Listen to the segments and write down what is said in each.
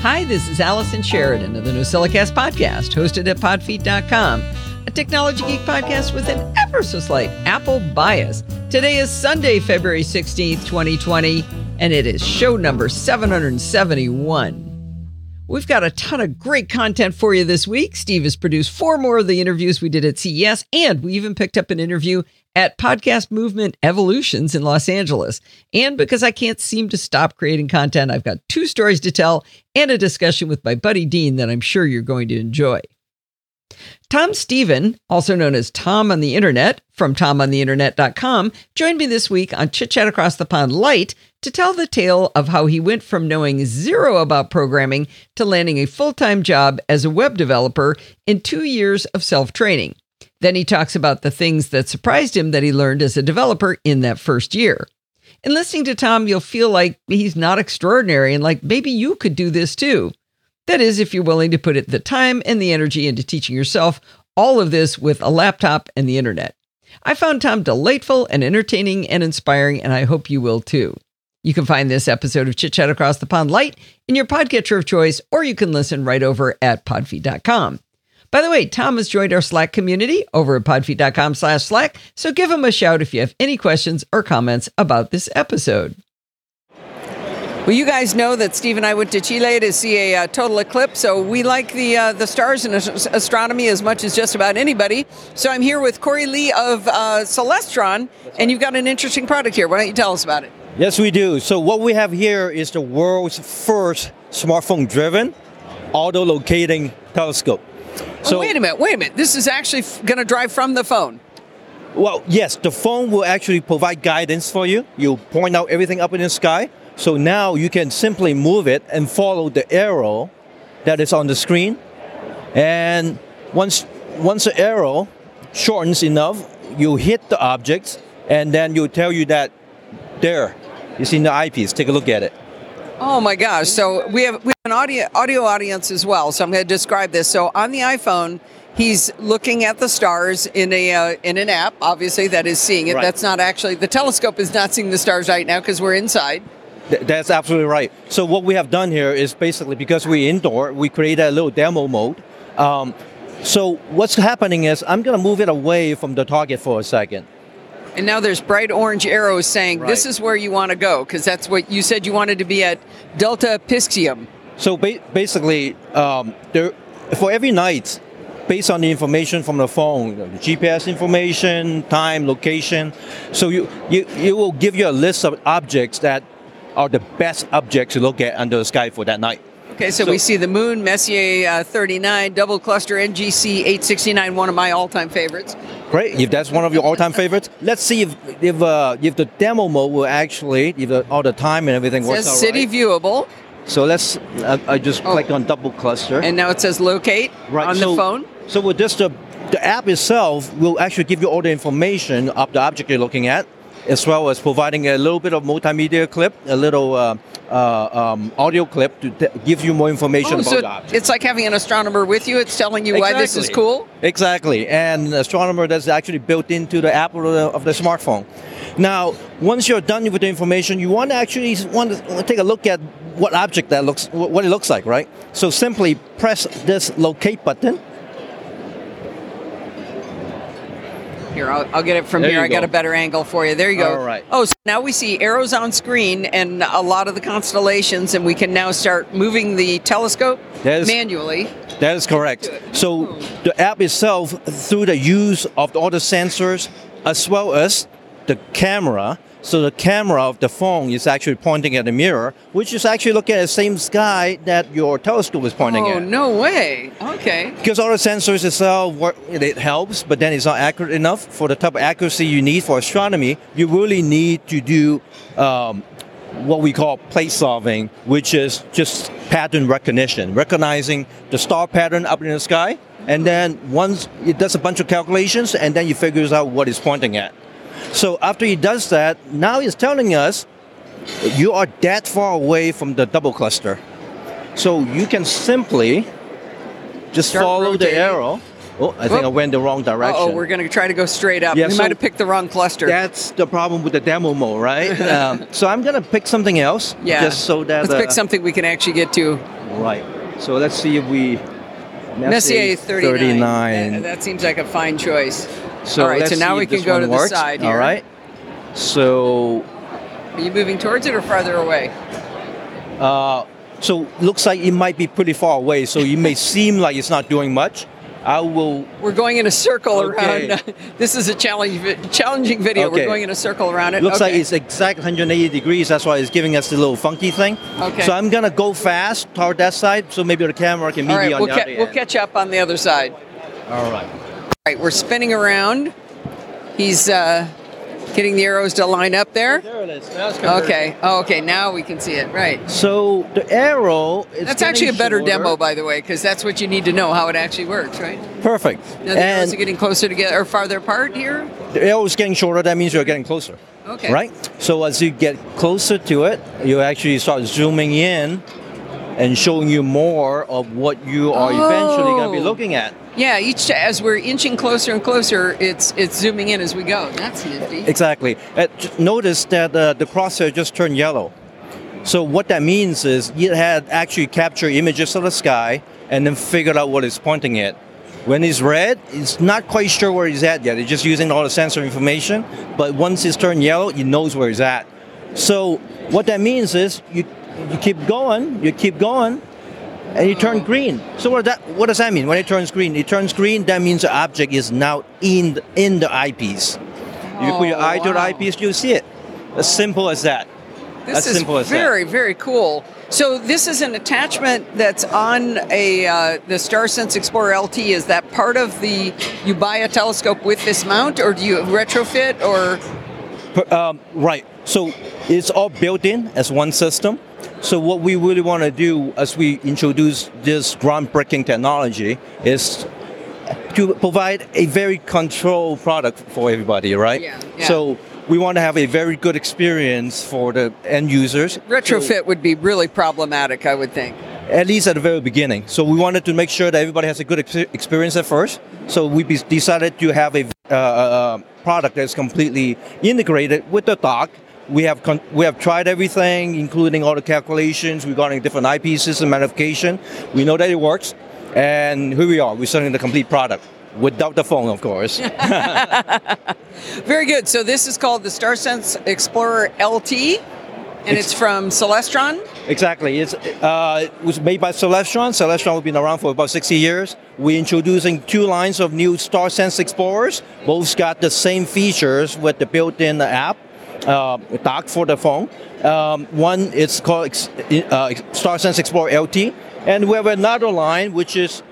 Hi, this is Allison Sheridan of the NosillaCast podcast, hosted at podfeet.com, a technology geek podcast with an ever so slight Apple bias. Today is Sunday, February 16th, 2020, and it is show number 771. We've got a ton of great content for you this week. Steve has produced four more of the interviews we did at CES, and we even picked up an interview at Podcast Movement Evolutions in Los Angeles. And because I can't seem to stop creating content, I've got two stories to tell and a discussion with my buddy Dean that I'm sure you're going to enjoy. Tom Steven, also known as Tom on the Internet, from tomontheinternet.com, joined me this week on Chit Chat Across the Pond Light to tell the tale of how he went from knowing zero about programming to landing a full-time job as a web developer in 2 years of self-training. Then he talks about the things that surprised him that he learned as a developer in that first year. And listening to Tom, you'll feel like he's not extraordinary and like maybe you could do this too. That is, if you're willing to put the time and the energy into teaching yourself all of this with a laptop and the internet. I found Tom delightful and entertaining and inspiring, and I hope you will too. You can find this episode of Chit Chat Across the Pond Light in your podcatcher of choice, or you can listen right over at podfeet.com. By the way, Tom has joined our Slack community over at podfeet.com/Slack, so give him a shout if you have any questions or comments about this episode. Well, you guys know that Steve and I went to Chile to see a total eclipse, so we like the stars and astronomy as much as just about anybody. So I'm here with Corey Lee of Celestron, and you've got an interesting product here. Why don't you tell us about it? Yes, we do. So what we have here is the world's first smartphone-driven auto-locating telescope. So wait a minute. This is actually going to drive from the phone. Well, yes, the phone will actually provide guidance for you. You point out everything up in the sky. So now you can simply move it and follow the arrow that is on the screen. And once the arrow shortens enough, you hit the object, and then you'll tell you that there, it's in the eyepiece. Take a look at it. Oh my gosh. So we have an audio audience as well. So I'm going to describe this. So on the iPhone, he's looking at the stars in an app, obviously, that is seeing it. Right. That's not actually, the telescope is not seeing the stars right now because we're inside. That's absolutely right. So what we have done here is basically, because we're indoor, we created a little demo mode. So what's happening is I'm going to move it away from the target for a second. And now there's bright orange arrows saying, right, this is where you want to go, because that's what you said you wanted to be at Delta Piscium. So basically, for every night, based on the information from the phone, the GPS information, time, location, so it will give you a list of objects that are the best objects to look at under the sky for that night. Okay, so we see the moon, Messier 39, double cluster, NGC 869, one of my all-time favorites. Great, if that's one of your all-time favorites, let's see if the demo mode will actually, all the time and everything works out. It says city viewable. So let's, I just click on double cluster. And now it says locate on the phone. So with this, the app itself will actually give you all the information of the object you're looking at, as well as providing a little bit of multimedia clip, a little audio clip to give you more information about the object. It's like having an astronomer with you. It's telling you why this is cool. Exactly. And astronomer, that's actually built into the app of the smartphone. Now, once you're done with the information, you want to take a look at what it looks like, right? So simply press this locate button. Here, I'll get it from there here. I got a better angle for you. There you go. All right. Oh, so now we see arrows on screen and a lot of the constellations, and we can now start moving the telescope manually. That is correct. So the app itself, through the use of all the sensors, as well as the camera, so the camera of the phone is actually pointing at the mirror, which is actually looking at the same sky that your telescope is pointing at. Oh, no way. Okay. Because all the sensors itself, it helps, but then it's not accurate enough. For the type of accuracy you need for astronomy, you really need to do what we call plate solving, which is just pattern recognition, recognizing the star pattern up in the sky. And then once it does a bunch of calculations, and then you figures out what it's pointing at. So after he does that, now he's telling us you are that far away from the double cluster. So you can simply just follow the arrow. Oh, I think I went the wrong direction. Oh, we're going to try to go straight up. Yeah, we might have picked the wrong cluster. That's the problem with the demo mode, right? So I'm going to pick something else. Yeah. Just so that... Let's pick something we can actually get to. Right. So let's see if we... Messier 39. That seems like a fine choice. So all right, so now we can go to the side here. All right. So... Are you moving towards it or farther away? So looks like it might be pretty far away, so it may seem like it's not doing much. We're going in a circle around. This is a challenging video. Okay. We're going in a circle around it. Looks like it's exact 180 degrees. That's why it's giving us the little funky thing. Okay. So I'm going to go fast toward that side, so maybe the camera can meet me on the other end. We'll catch up on the other side. All right. All right, we're spinning around. He's getting the arrows to line up there. There it is. Now it's converted. Okay. Oh, okay. Now we can see it. Right. So the arrow is That's actually a better demo, by the way, because that's what you need to know, how it actually works, right? Perfect. Now the arrows are getting closer together or farther apart here? The arrow is getting shorter. That means you're getting closer. Okay. Right? So as you get closer to it, you actually start zooming in and showing you more of what you are eventually going to be looking at. Yeah, as we're inching closer and closer, it's zooming in as we go. That's nifty. Exactly. Notice that the crosshair just turned yellow. So what that means is it had actually captured images of the sky and then figured out what it's pointing at. When it's red, it's not quite sure where it's at yet. It's just using all the sensor information. But once it's turned yellow, it knows where it's at. So what that means is you keep going, and you turn green. So what does that mean? When it turns green, that means the object is now in the eyepiece. You put your eye to the eyepiece, you'll see it. As simple as that. This is very cool. So this is an attachment that's on the StarSense Explorer LT. Is that part of you buy a telescope with this mount, or do you retrofit, or? Right. So it's all built in as one system. So what we really want to do as we introduce this groundbreaking technology is to provide a very controlled product for everybody, right? Yeah. So we want to have a very good experience for the end users. Retrofit would be really problematic, I would think. At least at the very beginning. So we wanted to make sure that everybody has a good experience at first. So we decided to have a product that's completely integrated with the dock. We have tried everything, including all the calculations regarding different eyepieces and magnification. We know that it works, and here we are. We're selling the complete product, without the phone, of course. Very good. So this is called the StarSense Explorer LT, and it's from Celestron? Exactly. It was made by Celestron. Celestron has been around for about 60 years. We're introducing two lines of new StarSense Explorers. Both got the same features with the built-in app. Dock for the phone. One is called StarSense Explorer LT, and we have another line which is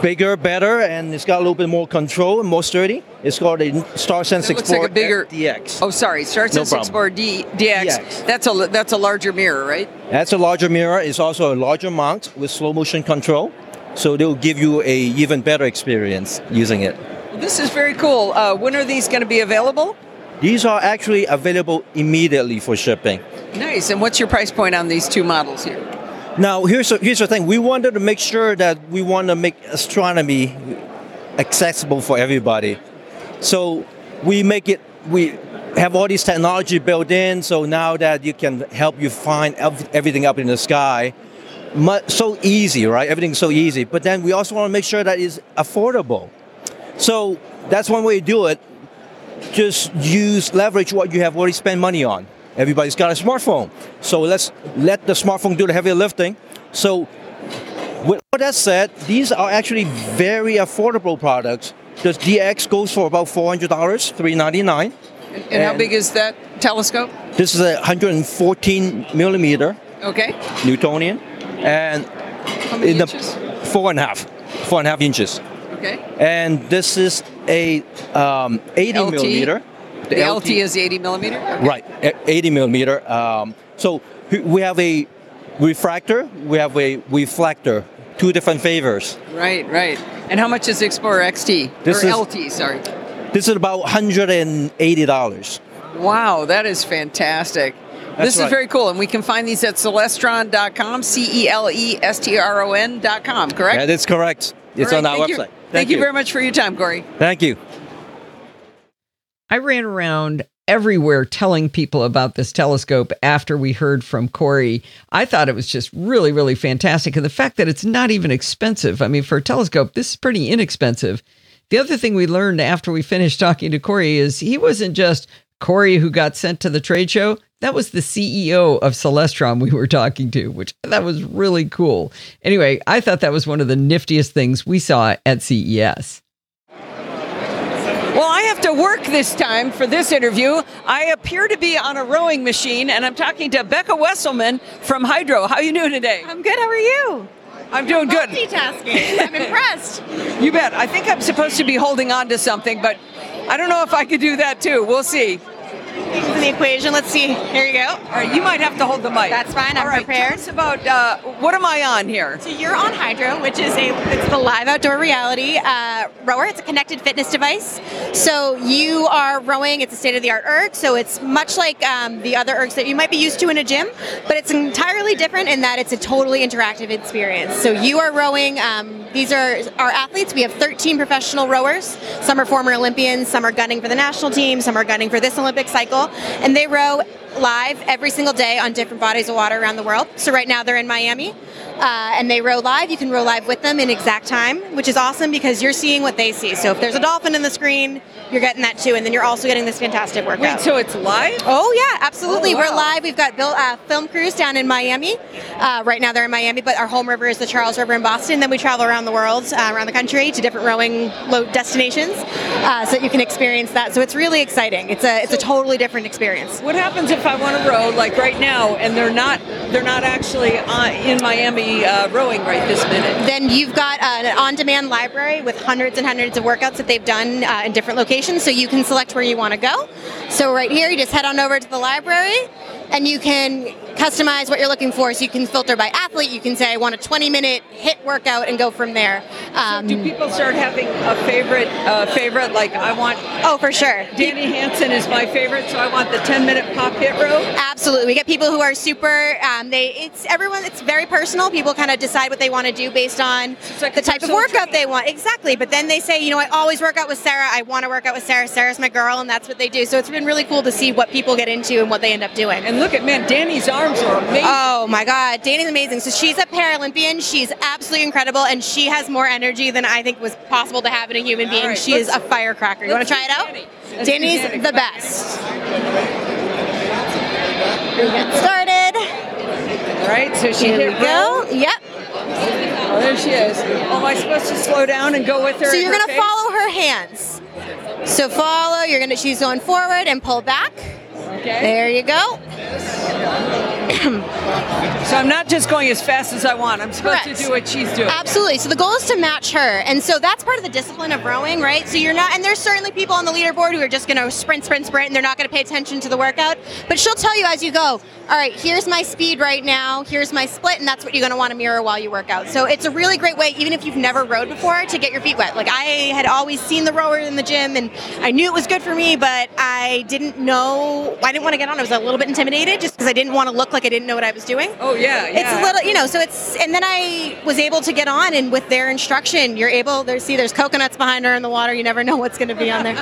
bigger, better, and it's got a little bit more control and more sturdy. It's called a StarSense Explorer like a bigger, DX. Oh, sorry, StarSense Explorer DX. That's a larger mirror, right? That's a larger mirror. It's also a larger mount with slow motion control, so they'll give you a even better experience using it. This is very cool. When are these going to be available? These are actually available immediately for shipping. Nice. And what's your price point on these two models here? Now, here's the thing. We wanted to make sure that we want to make astronomy accessible for everybody. So we have all these technology built in, so now that you can help you find everything up in the sky. So easy, right? Everything's so easy. But then we also want to make sure that it's affordable. So that's one way to do it. Just leverage what you have already spent money on. Everybody's got a smartphone. So let's let the smartphone do the heavy lifting. So with all that said, these are actually very affordable products. The DX goes for about $400, $399. And how big is that telescope? This is a 114 millimeter. Okay. Newtonian. And how many inches? 4.5 inches. Okay. And this is a 80 LT. Millimeter. The LT is 80 millimeter? Okay. Right, 80 millimeter. So we have a refractor, we have a reflector, two different favors. Right. And how much is Explorer XT? LT, sorry. This is about $180. Wow, that is fantastic. This is very cool, and we can find these at Celestron.com, CELESTRON.com, correct? That is correct. It's on our website. Thank you very much for your time, Corey. Thank you. I ran around everywhere telling people about this telescope after we heard from Corey. I thought it was just really, really fantastic. And the fact that it's not even expensive. I mean, for a telescope, this is pretty inexpensive. The other thing we learned after we finished talking to Corey is he wasn't just Corey who got sent to the trade show. That was the CEO of Celestron we were talking to, which that was really cool. Anyway, I thought that was one of the niftiest things we saw at CES. Well, I have to work this time for this interview. I appear to be on a rowing machine, and I'm talking to Becca Wesselman from Hydrow. How are you doing today? I'm good. How are you? I'm doing good. Multitasking. I'm impressed. You bet. I think I'm supposed to be holding on to something, but I don't know if I could do that, too. We'll see. Things in the equation. Let's see. Here you go. All right. You might have to hold the mic. That's fine. I'm prepared. Tell us about what am I on here? So you're on Hydrow, which is it's the live outdoor reality rower. It's a connected fitness device. So you are rowing. It's a state-of-the-art erg. So it's much like the other ergs that you might be used to in a gym, but it's entirely different in that it's a totally interactive experience. So you are rowing. These are our athletes. We have 13 professional rowers. Some are former Olympians. Some are gunning for the national team. Some are gunning for this Olympic cycle. And they row live every single day on different bodies of water around the world. So right now they're in Miami, and they row live. You can row live with them in exact time, which is awesome because you're seeing what they see. So if there's a dolphin in the screen, you're getting that too, and then you're also getting this fantastic workout. Wait, so it's live? Oh, yeah, absolutely. Oh, wow. We're live. We've got film crews down in Miami. Right now they're in Miami, but our home river is the Charles River in Boston. Then we travel around the world, around the country to different rowing destinations so that you can experience that. So it's really exciting. It's a totally different experience. What happens if I want to row, like right now, and they're not actually in Miami rowing right this minute? Then you've got an on-demand library with hundreds and hundreds of workouts that they've done in different locations, so you can select where you want to go. So right here, you just head on over to the library, and you can customize what you're looking for. So you can filter by athlete. You can say, I want a 20-minute HIIT workout and go from there. So do people start having a favorite? Like I want... Oh, for sure. Danny Hansen is my favorite, so I want the 10-minute pop HIIT row? Absolutely. We get people who are super... It's very personal. People kind of decide what they want to do based on the type of workout they want. Exactly. But then they say, you know, I always work out with Sarah. I want to work out with Sarah. Sarah's my girl, and that's what they do. So it's been really cool to see what people get into and what they end up doing. And look at, man, Danny's arms are amazing. Oh, my God. Danny's amazing. So she's a Paralympian. She's absolutely incredible, and she has more energy than I think was possible to have in a human being. Right, she is a firecracker. You want to try it out? Danny's the best. We got started. All right, so here we go. Yep. Oh, there she is. Oh, am I supposed to slow down and go with her? So you're going to follow her hands. So follow. She's going forward and pull back. Okay. There you go. So I'm not just going as fast as I want. I'm supposed Correct. To do what she's doing. Absolutely. So the goal is to match her. And so that's part of the discipline of rowing, right? So you're not, and there's certainly people on the leaderboard who are just going to sprint, and they're not going to pay attention to the workout. But she'll tell you as you go, all right, here's my speed right now, here's my split, and that's what you're going to want to mirror while you work out. So it's a really great way, even if you've never rowed before, to get your feet wet. Like I had always seen the rower in the gym, and I knew it was good for me, but I didn't want to get on. I was a little bit intimidated just because I didn't want to look like I didn't know what I was doing. Oh, yeah. It's a little, and then I was able to get on, and with their instruction, there's coconuts behind her in the water. You never know what's going to be on there.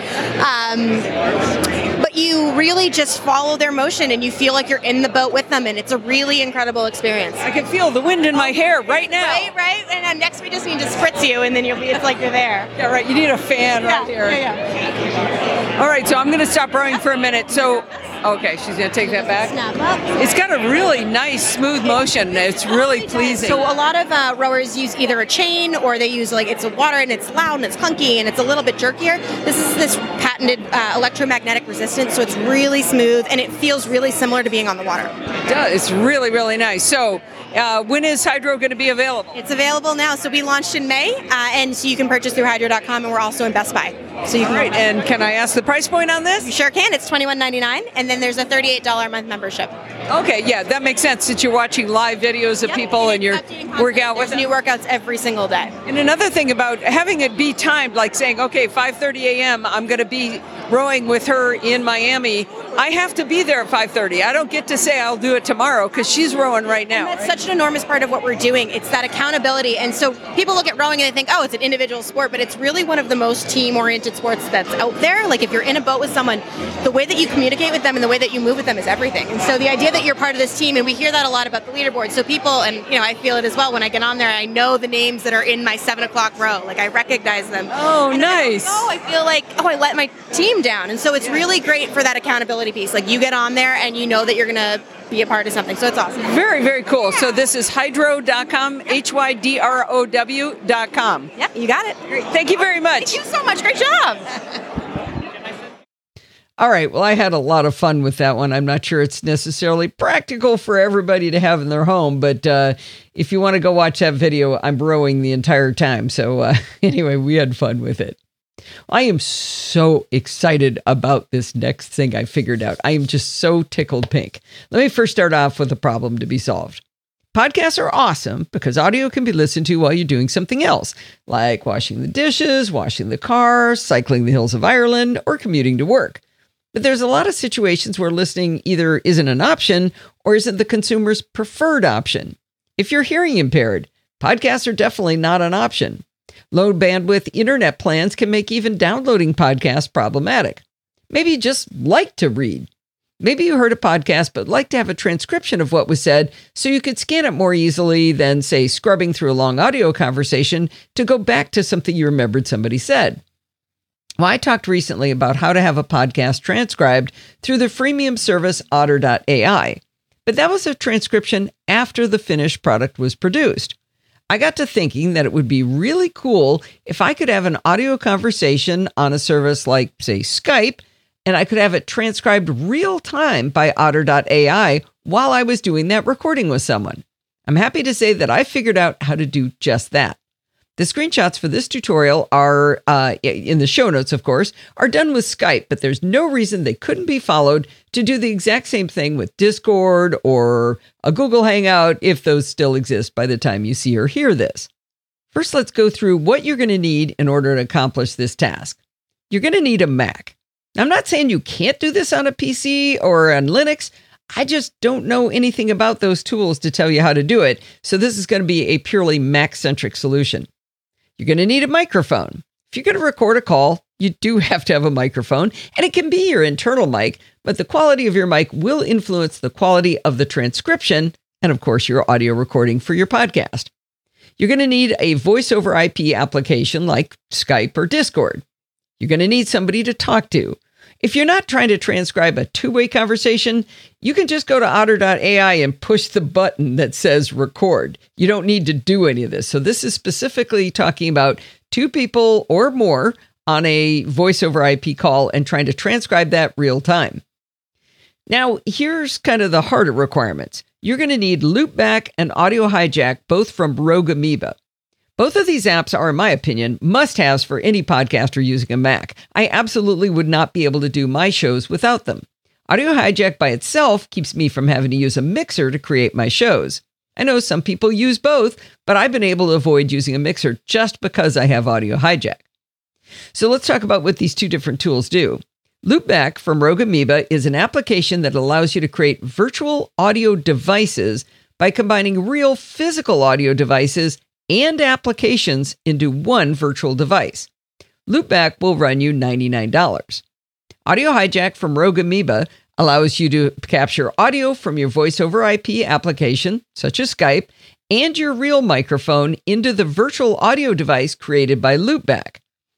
But you really just follow their motion, and you feel like you're in the boat with them, and it's a really incredible experience. I can feel the wind in my hair right now. Right. And next we just need to spritz you, and then it's like you're there. Yeah, right. You need a fan right here. Yeah. All right, so I'm going to stop rowing for a minute. So... Okay, she's going to take that back. Snap up. It's got a really nice, smooth motion. It's really pleasing. So a lot of rowers use either a chain or they use, it's water and it's loud and it's clunky and it's a little bit jerkier. This is this patented electromagnetic resistance, so it's really smooth and it feels really similar to being on the water. It does. It's really, really nice. So when is Hydrow going to be available? It's available now. So we launched in May, and so you can purchase through Hydrow.com, and we're also in Best Buy. So you can. All right, and can I ask the price point on this? You sure can. It's $21.99, and then there's a $38 a month membership. Okay, yeah, that makes sense since you're watching live videos of people and you're working out with new workouts every single day. And another thing about having it be timed, like saying, okay, 5:30 a.m., I'm going to be rowing with her in Miami, I have to be there at 5:30. I don't get to say I'll do it tomorrow because she's rowing right now. And that's right? Such an enormous part of what we're doing. It's that accountability. And so people look at rowing and they think, oh, it's an individual sport, but it's really one of the most team-oriented sports that's out there. Like if you're in a boat with someone, the way that you communicate with them and the way that you move with them is everything. And so the idea that you're part of this team, and we hear that a lot about the leaderboard. So people, and you know, I feel it as well when I get on there, I know the names that are in my 7 o'clock row. Like I recognize them. Oh, and nice. Oh, I feel like, oh, I let my team down. And so it's really great for that accountability piece. Like you get on there and you know that you're going to be a part of something. So it's awesome. Very, very cool. Yeah. So this is hydrow.com, HYDROW.com. Yep, you got it. Great. Thank you very much. Thank you so much. Great job. All right. Well, I had a lot of fun with that one. I'm not sure it's necessarily practical for everybody to have in their home, but if you want to go watch that video, I'm rowing the entire time. So anyway, we had fun with it. I am so excited about this next thing I figured out. I am just so tickled pink. Let me first start off with a problem to be solved. Podcasts are awesome because audio can be listened to while you're doing something else, like washing the dishes, washing the car, cycling the hills of Ireland, or commuting to work. But there's a lot of situations where listening either isn't an option or isn't the consumer's preferred option. If you're hearing impaired, podcasts are definitely not an option. Low bandwidth internet plans can make even downloading podcasts problematic. Maybe you just like to read. Maybe you heard a podcast but like to have a transcription of what was said so you could scan it more easily than, say, scrubbing through a long audio conversation to go back to something you remembered somebody said. Well, I talked recently about how to have a podcast transcribed through the freemium service otter.ai, but that was a transcription after the finished product was produced. I got to thinking that it would be really cool if I could have an audio conversation on a service like, say, Skype, and I could have it transcribed real time by otter.ai while I was doing that recording with someone. I'm happy to say that I figured out how to do just that. The screenshots for this tutorial are, in the show notes, of course, are done with Skype, but there's no reason they couldn't be followed to do the exact same thing with Discord or a Google Hangout, if those still exist by the time you see or hear this. First, let's go through what you're going to need in order to accomplish this task. You're going to need a Mac. Now, I'm not saying you can't do this on a PC or on Linux. I just don't know anything about those tools to tell you how to do it, so this is going to be a purely Mac-centric solution. You're going to need a microphone. If you're going to record a call, you do have to have a microphone, and it can be your internal mic, but the quality of your mic will influence the quality of the transcription and, of course, your audio recording for your podcast. You're going to need a voice over IP application like Skype or Discord. You're going to need somebody to talk to. If you're not trying to transcribe a two-way conversation, you can just go to otter.ai and push the button that says record. You don't need to do any of this. So this is specifically talking about two people or more on a voice over IP call and trying to transcribe that real time. Now, here's kind of the harder requirements. You're going to need Loopback and Audio Hijack, both from Rogue Amoeba. Both of these apps are, in my opinion, must-haves for any podcaster using a Mac. I absolutely would not be able to do my shows without them. Audio Hijack by itself keeps me from having to use a mixer to create my shows. I know some people use both, but I've been able to avoid using a mixer just because I have Audio Hijack. So let's talk about what these two different tools do. Loopback from Rogue Amoeba is an application that allows you to create virtual audio devices by combining real physical audio devices and applications into one virtual device. Loopback will run you $99. Audio Hijack from Rogue Amoeba allows you to capture audio from your voice over IP application, such as Skype, and your real microphone into the virtual audio device created by Loopback.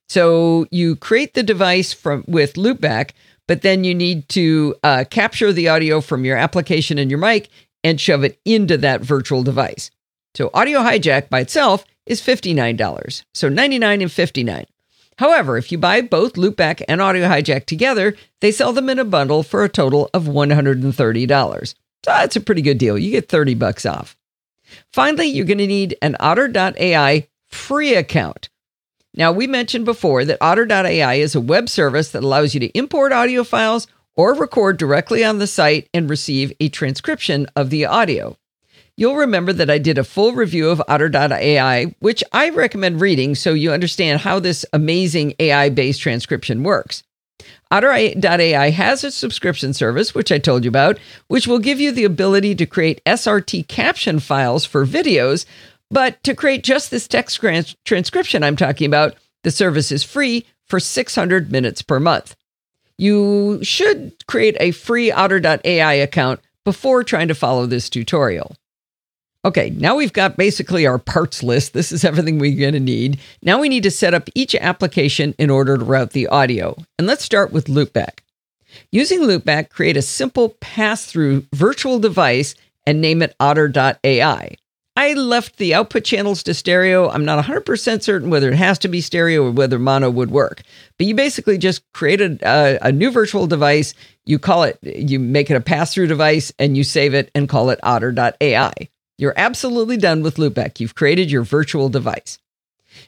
So you create the device with Loopback, but then you need to capture the audio from your application and your mic and shove it into that virtual device. So Audio Hijack by itself is $59, so $99 and $59. However, if you buy both Loopback and Audio Hijack together, they sell them in a bundle for a total of $130. So that's a pretty good deal. You get $30 off. Finally, you're going to need an Otter.ai free account. Now, we mentioned before that Otter.ai is a web service that allows you to import audio files or record directly on the site and receive a transcription of the audio. You'll remember that I did a full review of Otter.ai, which I recommend reading so you understand how this amazing AI-based transcription works. Otter.ai has a subscription service, which I told you about, which will give you the ability to create SRT caption files for videos. But to create just this text transcription I'm talking about, the service is free for 600 minutes per month. You should create a free Otter.ai account before trying to follow this tutorial. Okay, now we've got basically our parts list. This is everything we're going to need. Now we need to set up each application in order to route the audio. And let's start with Loopback. Using Loopback, create a simple pass-through virtual device and name it Otter.ai. I left the output channels to stereo. I'm not 100% certain whether it has to be stereo or whether mono would work. But you basically just create a new virtual device. You call it, you make it a pass-through device, and you save it and call it Otter.ai. You're absolutely done with Loopback. You've created your virtual device.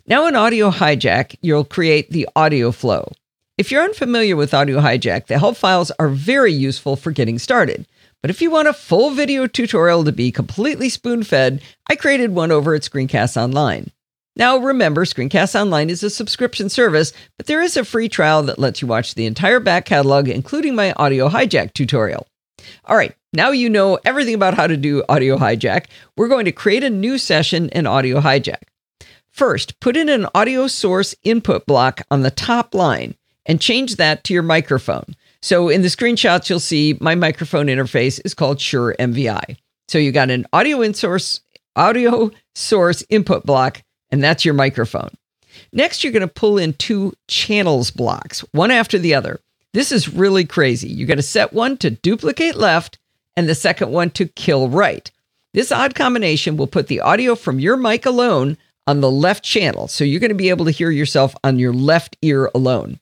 Now in Audio Hijack, you'll create the audio flow. If you're unfamiliar with Audio Hijack, the help files are very useful for getting started. But if you want a full video tutorial to be completely spoon-fed, I created one over at Screencast Online. Now remember, Screencast Online is a subscription service, but there is a free trial that lets you watch the entire back catalog, including my Audio Hijack tutorial. All right, now you know everything about how to do Audio Hijack. We're going to create a new session in Audio Hijack. First, put in an audio source input block on the top line and change that to your microphone. So in the screenshots, you'll see my microphone interface is called Shure MVI. So you got an audio source input block, and that's your microphone. Next, you're going to pull in two channels blocks, one after the other. This is really crazy. You're going to set one to duplicate left and the second one to kill right. This odd combination will put the audio from your mic alone on the left channel. So you're going to be able to hear yourself on your left ear alone.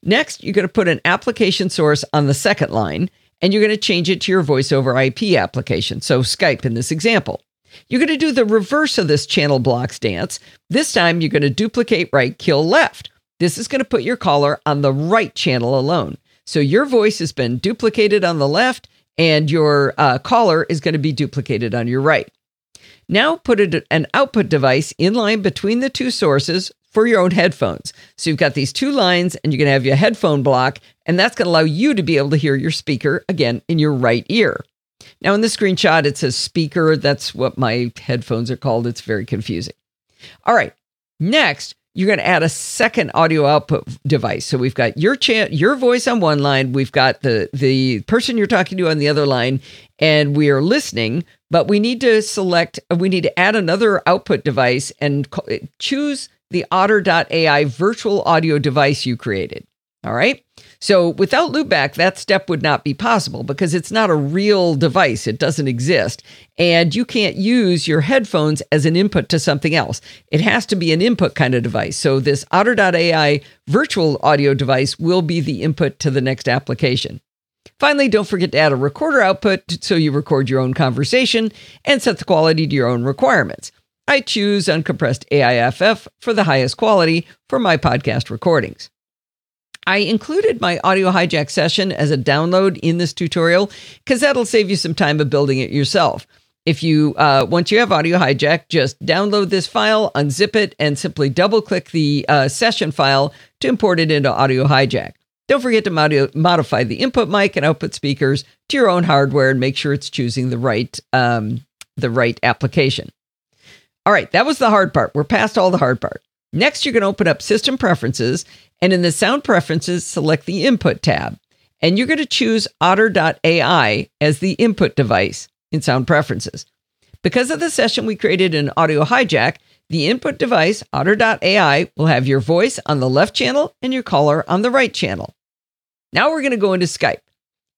Next, you're going to put an application source on the second line, and you're going to change it to your voice over IP application, so Skype in this example. You're going to do the reverse of this channel blocks dance. This time, you're going to duplicate right, kill left. This is going to put your caller on the right channel alone. So your voice has been duplicated on the left, and your caller is going to be duplicated on your right. Now put an output device in line between the two sources for your own headphones. So you've got these two lines, and you're going to have your headphone block, and that's going to allow you to be able to hear your speaker, again, in your right ear. Now in the screenshot, it says speaker. That's what my headphones are called. It's very confusing. All right, next, you're going to add a second audio output device. So we've got your voice on one line. We've got the person you're talking to on the other line, and we are listening, but we need to add another output device and choose the Otter.ai virtual audio device you created. All right. So without Loopback, that step would not be possible because it's not a real device. It doesn't exist. And you can't use your headphones as an input to something else. It has to be an input kind of device. So this Otter.ai virtual audio device will be the input to the next application. Finally, don't forget to add a recorder output so you record your own conversation and set the quality to your own requirements. I choose uncompressed AIFF for the highest quality for my podcast recordings. I included my Audio Hijack session as a download in this tutorial because that'll save you some time of building it yourself. If you, once you have Audio Hijack, just download this file, unzip it, and simply double-click the session file to import it into Audio Hijack. Don't forget to modify the input mic and output speakers to your own hardware and make sure it's choosing the right application. All right, that was the hard part. We're past all the hard part. Next, you're going to open up System Preferences, and in the Sound Preferences, select the Input tab. And you're going to choose Otter.ai as the input device in Sound Preferences. Because of the session we created in Audio Hijack, the input device, Otter.ai, will have your voice on the left channel and your caller on the right channel. Now we're going to go into Skype.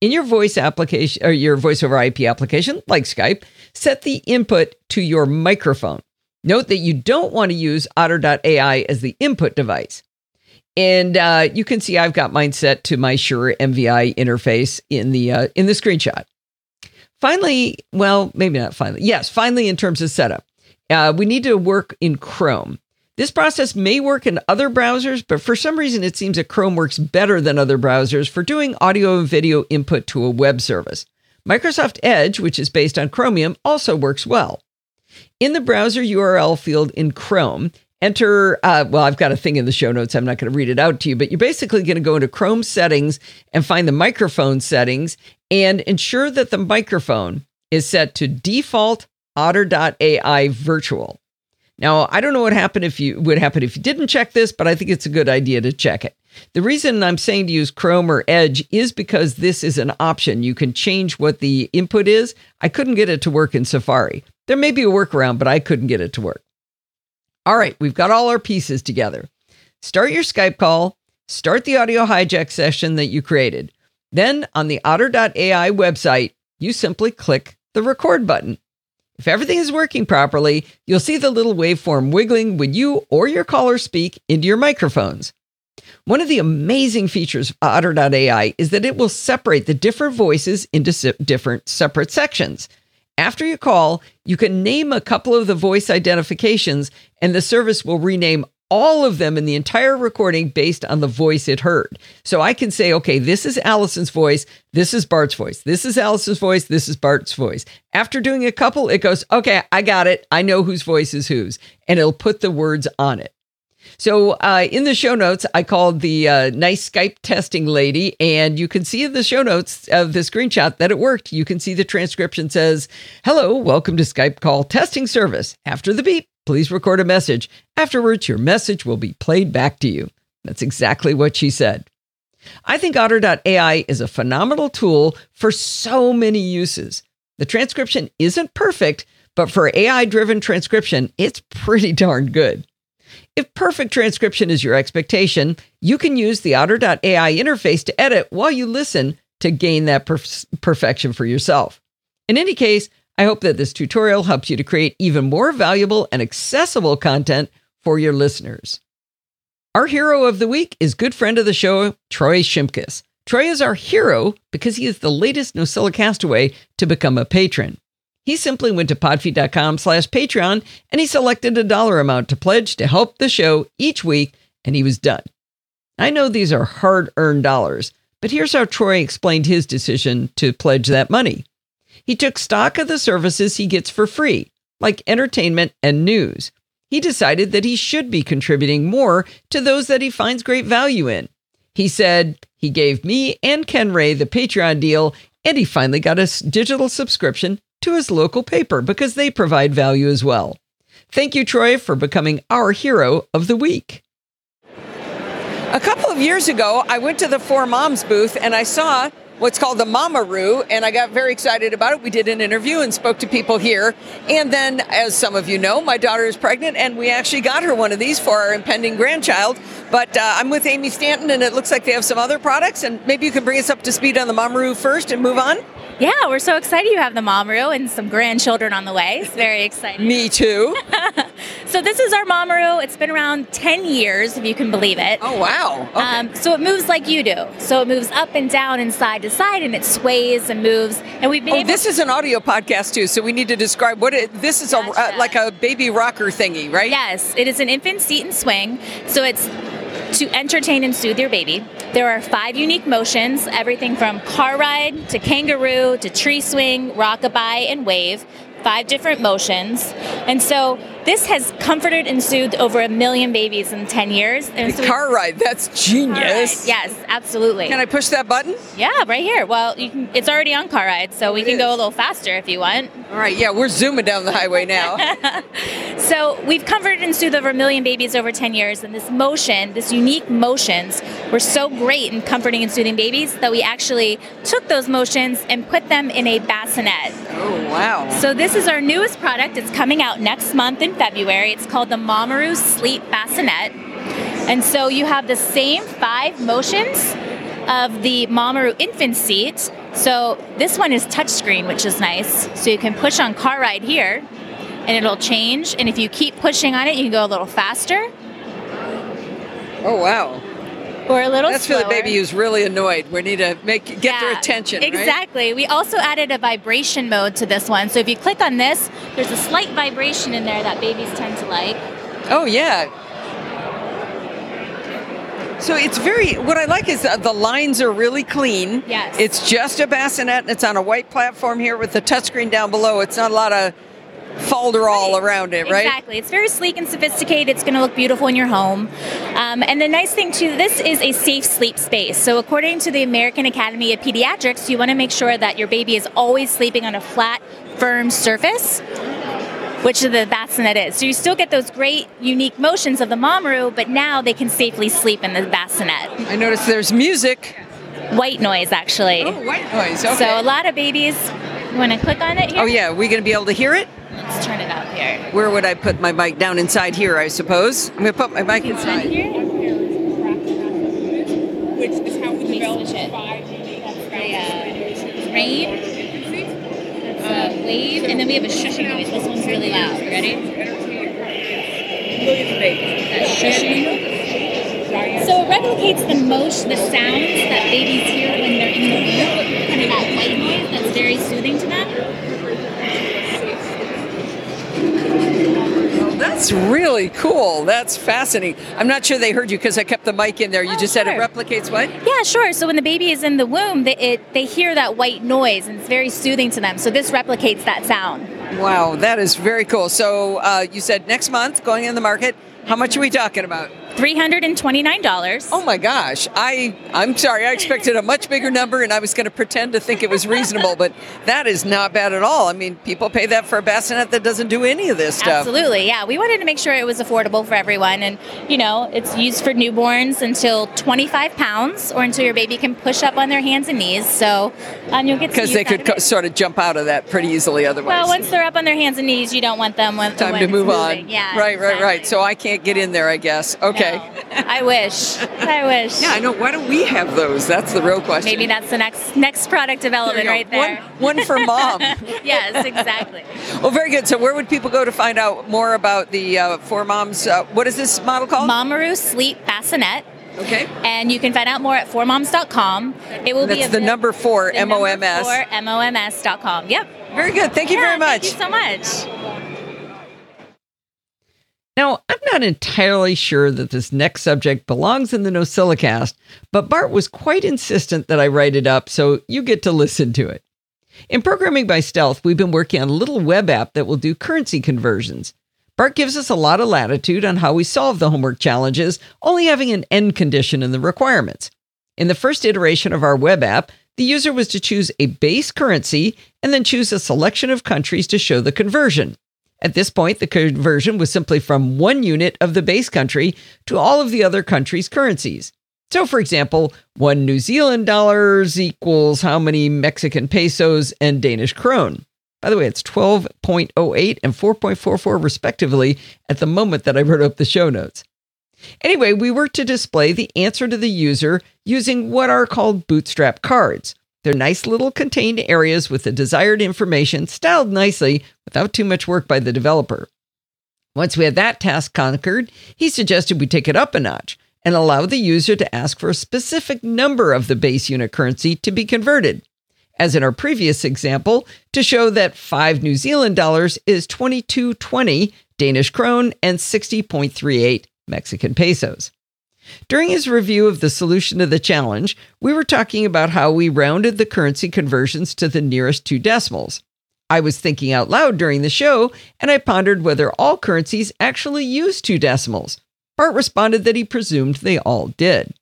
In your voice application or your voice over IP application, like Skype, set the input to your microphone. Note that you don't want to use Otter.ai as the input device. And you can see I've got mine set to my Shure MVI interface in the screenshot. Finally, well, maybe not finally. Yes, finally, in terms of setup, we need to work in Chrome. This process may work in other browsers, but for some reason, it seems that Chrome works better than other browsers for doing audio and video input to a web service. Microsoft Edge, which is based on Chromium, also works well. In the browser URL field in Chrome, Enter, well, I've got a thing in the show notes. I'm not going to read it out to you, but you're basically going to go into Chrome settings and find the microphone settings and ensure that the microphone is set to default otter.ai virtual. Now, I don't know what happened if you would happen if you didn't check this, but I think it's a good idea to check it. The reason I'm saying to use Chrome or Edge is because this is an option. You can change what the input is. I couldn't get it to work in Safari. There may be a workaround, but I couldn't get it to work. All right, we've got all our pieces together. Start your Skype call, start the audio hijack session that you created. Then on the otter.ai website, you simply click the record button. If everything is working properly, you'll see the little waveform wiggling when you or your caller speak into your microphones. One of the amazing features of otter.ai is that it will separate the different voices into different separate sections. After you call, you can name a couple of the voice identifications, and the service will rename all of them in the entire recording based on the voice it heard. So I can say, okay, this is Allison's voice, this is Bart's voice, this is Allison's voice, this is Bart's voice. After doing a couple, it goes, okay, I got it. I know whose voice is whose, and it'll put the words on it. So in the show notes, I called the nice Skype testing lady, and you can see in the show notes of the screenshot that it worked. You can see the transcription says, hello, welcome to Skype call testing service. After the beep, please record a message. Afterwards, your message will be played back to you. That's exactly what she said. I think Otter.ai is a phenomenal tool for so many uses. The transcription isn't perfect, but for AI-driven transcription, it's pretty darn good. If perfect transcription is your expectation, you can use the Otter.ai interface to edit while you listen to gain that perfection for yourself. In any case, I hope that this tutorial helps you to create even more valuable and accessible content for your listeners. Our hero of the week is good friend of the show, Troy Shimkus. Troy is our hero because he is the latest Nosilla castaway to become a patron. He simply went to podfeet.com/Patreon and he selected a dollar amount to pledge to help the show each week, and he was done. I know these are hard-earned dollars, but here's how Troy explained his decision to pledge that money. He took stock of the services he gets for free, like entertainment and news. He decided that he should be contributing more to those that he finds great value in. He said he gave me and Ken Ray the Patreon deal, and he finally got a digital subscription to his local paper because they provide value as well. Thank you, Troy, for becoming our hero of the week. A couple of years ago, I went to the Four Moms booth and I saw what's called the Mamaroo, and I got very excited about it. We did an interview and spoke to people here. And then, as some of you know, my daughter is pregnant, and we actually got her one of these for our impending grandchild. But I'm with Amy Stanton, and it looks like they have some other products, and maybe you can bring us up to speed on the Mamaroo first and move on. Yeah, we're so excited you have the Mamaroo and some grandchildren on the way. It's very exciting. Me too. So this is our Mamaroo. It's been around 10 years, if you can believe it. Oh, wow. Okay. So it moves like you do. So it moves up and down and side to side, and it sways and moves. And we've been this is an audio podcast, too, so we need to describe what it is. This is gotcha. Like a baby rocker thingy, right? Yes. It is an infant seat and swing. So it's to entertain and soothe your baby. There are 5 unique motions, everything from car ride to kangaroo to tree swing, rockabye, and wave. 5 different motions. And so this has comforted and soothed over 1 million babies in 10 years. And so car ride, that's genius. Ride, yes, absolutely. Can I push that button? Yeah, right here. Well, you can, it's already on car ride, so we can go a little faster if you want. All right, yeah, we're zooming down the highway now. So we've comforted and soothed over 1 million babies over 10 years, and this motion, this unique motions, were so great in comforting and soothing babies that we actually took those motions and put them in a bassinet. Oh, wow. So this is our newest product. It's coming out next month in February. It's called the Mamaroo Sleep Bassinet. And so you have the same 5 motions of the Mamaroo infant seat. So this one is touchscreen, which is nice. So you can push on car ride here, and it'll change. And if you keep pushing on it, you can go a little faster. Oh, wow. Or a little That's slower. For the baby who's really annoyed. We need to get their attention, right? Exactly. We also added a vibration mode to this one. So if you click on this, there's a slight vibration in there that babies tend to like. Oh, yeah. So it's very, what I like is the lines are really clean. Yes. It's just a bassinet, and it's on a white platform here with the touchscreen down below. It's not a lot of folderol around it, right? Exactly. It's very sleek and sophisticated. It's going to look beautiful in your home. And the nice thing, too, this is a safe sleep space. So according to the American Academy of Pediatrics, you want to make sure that your baby is always sleeping on a flat, firm surface, which the bassinet is. So you still get those great, unique motions of the Mamaroo, but now they can safely sleep in the bassinet. I noticed there's music. White noise, actually. Oh, white noise, okay. So a lot of babies, you want to click on it here? Oh, yeah. Are we going to be able to hear it? Let's turn it up here. Where would I put my mic? Down inside here, I suppose. I'm going to put my mic inside. Here? Which is how we develop 5G. Right? Wave, and then we have a shushing noise. This one's really loud. Ready? That shushing. So it replicates the sounds that babies hear when they're in the room, kind of that white noise that's very soothing to them. Well, that's really cool. That's fascinating. I'm not sure they heard you because I kept the mic in there. You just said it replicates what? Yeah, sure. So when the baby is in the womb, they hear that white noise, and it's very soothing to them. So this replicates that sound. Wow, that is very cool. So you said next month, going in the market, how much are we talking about? $329. Oh, my gosh. I'm sorry. I expected a much bigger number, and I was going to pretend to think it was reasonable, but that is not bad at all. I mean, people pay that for a bassinet that doesn't do any of this stuff. Absolutely, yeah. We wanted to make sure it was affordable for everyone, and, you know, it's used for newborns until 25 pounds or until your baby can push up on their hands and knees, so you'll get to because they could sort of jump out of that pretty easily otherwise. Well, once they're up on their hands and knees, you don't want them time to move on. Yeah, right. So I can't get in there, I guess. Okay. No. I wish. Yeah, I know. Why don't we have those? That's the real question. Maybe that's the next product development right there. One for mom. Yes, exactly. Well, very good. So where would people go to find out more about the For Moms? What is this model called? Mamaroo Sleep Bassinet. Okay. And you can find out more at formoms.com. It will be the number 4, M-O-M-S. formoms.com. Yep. Very good. Thank you very much. Thank you so much. Now, I'm not entirely sure that this next subject belongs in the NosillaCast, but Bart was quite insistent that I write it up, so you get to listen to it. In Programming by Stealth, we've been working on a little web app that will do currency conversions. Bart gives us a lot of latitude on how we solve the homework challenges, only having an end condition in the requirements. In the first iteration of our web app, the user was to choose a base currency and then choose a selection of countries to show the conversion. At this point, the conversion was simply from one unit of the base country to all of the other countries' currencies. So, for example, one New Zealand dollars equals how many Mexican pesos and Danish krone? By the way, it's 12.08 and 4.44 respectively at the moment that I wrote up the show notes. Anyway, we were to display the answer to the user using what are called bootstrap cards. They're nice little contained areas with the desired information styled nicely without too much work by the developer. Once we had that task conquered, he suggested we take it up a notch and allow the user to ask for a specific number of the base unit currency to be converted. As in our previous example, to show that 5 New Zealand dollars is 22.20 Danish krone and 60.38 Mexican pesos. During his review of the solution to the challenge, we were talking about how we rounded the currency conversions to the nearest two decimals. I was thinking out loud during the show, and I pondered whether all currencies actually use two decimals. Bart responded that he presumed they all did.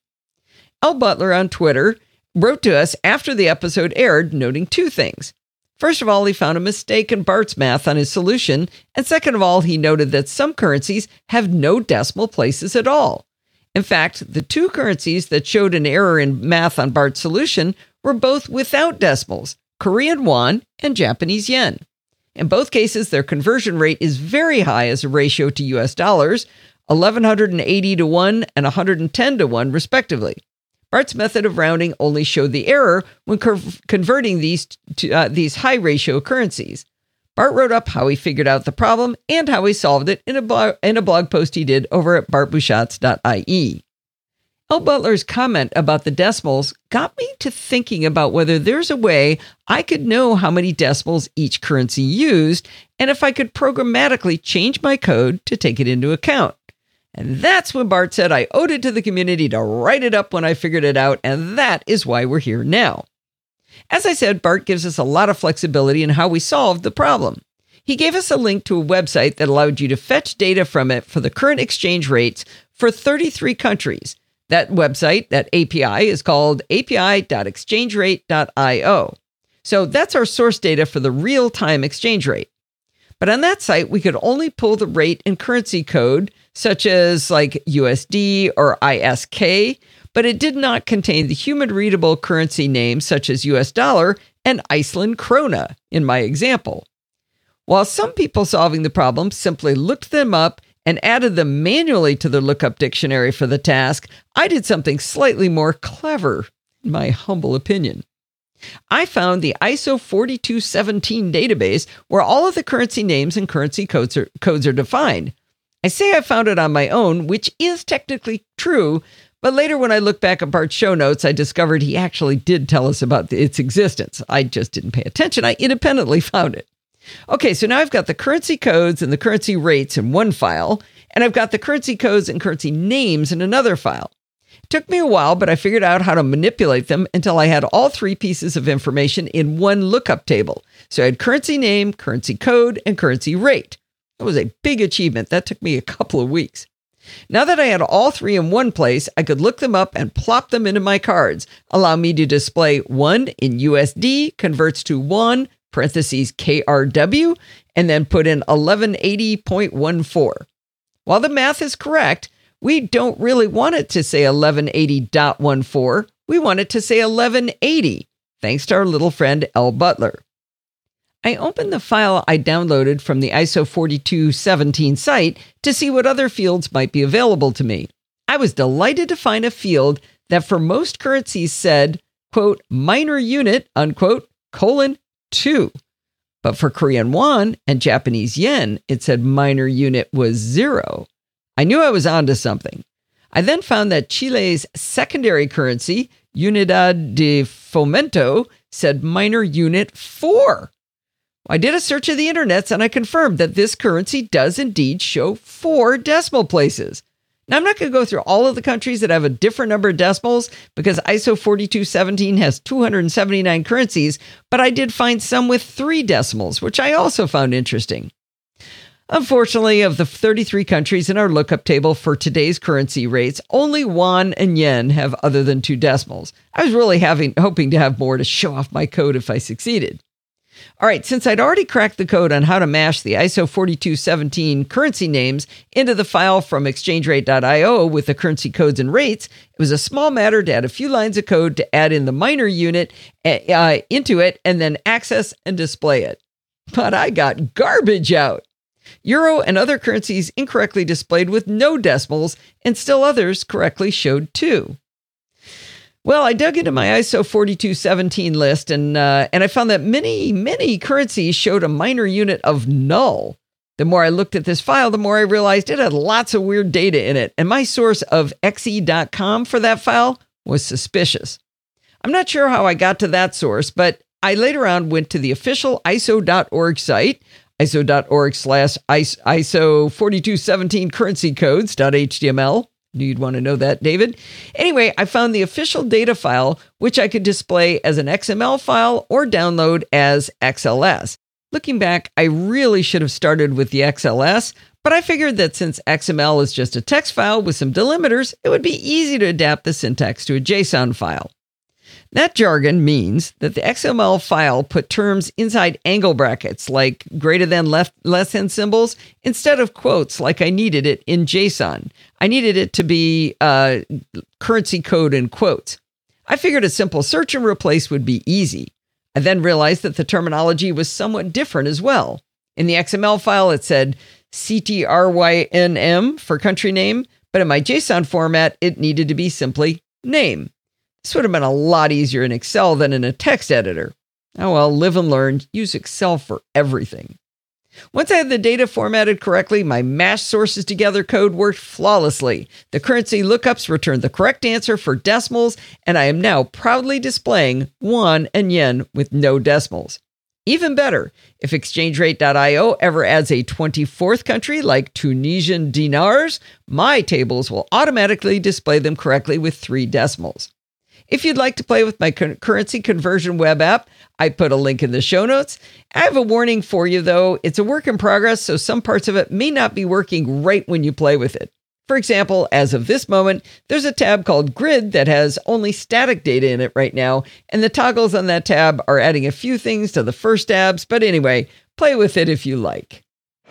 L. Butler on Twitter wrote to us after the episode aired, noting two things. First of all, he found a mistake in Bart's math on his solution, and second of all, he noted that some currencies have no decimal places at all. In fact, the two currencies that showed an error in math on Bart's solution were both without decimals, Korean won and Japanese yen. In both cases, their conversion rate is very high as a ratio to US dollars, 1,180 to 1 and 110 to 1, respectively. Bart's method of rounding only showed the error when converting these high-ratio currencies. Bart wrote up how he figured out the problem and how he solved it in a blog post he did over at bartbouchats.ie. L. Butler's comment about the decimals got me to thinking about whether there's a way I could know how many decimals each currency used and if I could programmatically change my code to take it into account. And that's when Bart said I owed it to the community to write it up when I figured it out, and that is why we're here now. As I said, Bart gives us a lot of flexibility in how we solved the problem. He gave us a link to a website that allowed you to fetch data from it for the current exchange rates for 33 countries. That website, that API, is called api.exchangerate.io. So that's our source data for the real-time exchange rate. But on that site, we could only pull the rate and currency code, such as like USD or ISK, but it did not contain the human-readable currency names such as US dollar and Iceland krona, in my example. While some people solving the problem simply looked them up and added them manually to their lookup dictionary for the task, I did something slightly more clever, in my humble opinion. I found the ISO 4217 database where all of the currency names and currency codes are defined. I say I found it on my own, which is technically true, but later when I look back at Bart's show notes, I discovered he actually did tell us about its existence. I just didn't pay attention. I independently found it. Okay, so now I've got the currency codes and the currency rates in one file, and I've got the currency codes and currency names in another file. Took me a while, but I figured out how to manipulate them until I had all three pieces of information in one lookup table. So I had currency name, currency code, and currency rate. That was a big achievement. That took me a couple of weeks. Now that I had all three in one place, I could look them up and plop them into my cards, allow me to display 1 in USD, converts to 1, parentheses KRW, and then put in 1180.14. While the math is correct, we don't really want it to say 1180.14. We want it to say 1180, thanks to our little friend L. Butler. I opened the file I downloaded from the ISO 4217 site to see what other fields might be available to me. I was delighted to find a field that for most currencies said, quote, minor unit, unquote, colon, 2. But for Korean won and Japanese yen, it said minor unit was 0. I knew I was onto something. I then found that Chile's secondary currency, Unidad de Fomento, said minor unit 4. I did a search of the internets and I confirmed that this currency does indeed show 4 decimal places. Now, I'm not going to go through all of the countries that have a different number of decimals because ISO 4217 has 279 currencies, but I did find some with 3 decimals, which I also found interesting. Unfortunately, of the 33 countries in our lookup table for today's currency rates, only won and yen have other than 2 decimals. I was really hoping to have more to show off my code if I succeeded. All right, since I'd already cracked the code on how to mash the ISO 4217 currency names into the file from exchangerate.io with the currency codes and rates, it was a small matter to add a few lines of code to add in the minor unit into it and then access and display it. But I got garbage out. Euro and other currencies incorrectly displayed with no decimals, and still others correctly showed 2. Well, I dug into my ISO 4217 list, and I found that many, many currencies showed a minor unit of null. The more I looked at this file, the more I realized it had lots of weird data in it, and my source of xe.com for that file was suspicious. I'm not sure how I got to that source, but I later on went to the official ISO.org site, iso.org/ISO4217currencycodes.html. Knew you'd want to know that, David. Anyway, I found the official data file, which I could display as an XML file or download as XLS. Looking back, I really should have started with the XLS, but I figured that since XML is just a text file with some delimiters, it would be easy to adapt the syntax to a JSON file. That jargon means that the XML file put terms inside angle brackets, like greater than, less than symbols, instead of quotes like I needed it in JSON. I needed it to be currency code in quotes. I figured a simple search and replace would be easy. I then realized that the terminology was somewhat different as well. In the XML file, it said CTRYNM for country name, but in my JSON format, it needed to be simply name. This would have been a lot easier in Excel than in a text editor. Oh well, live and learn. Use Excel for everything. Once I had the data formatted correctly, my mashed sources together code worked flawlessly. The currency lookups returned the correct answer for decimals, and I am now proudly displaying won and yen with no decimals. Even better, if exchangerate.io ever adds a 24th country like Tunisian dinars, my tables will automatically display them correctly with 3 decimals. If you'd like to play with my currency conversion web app, I put a link in the show notes. I have a warning for you, though. It's a work in progress, so some parts of it may not be working right when you play with it. For example, as of this moment, there's a tab called Grid that has only static data in it right now, and the toggles on that tab are adding a few things to the first tabs, but anyway, play with it if you like.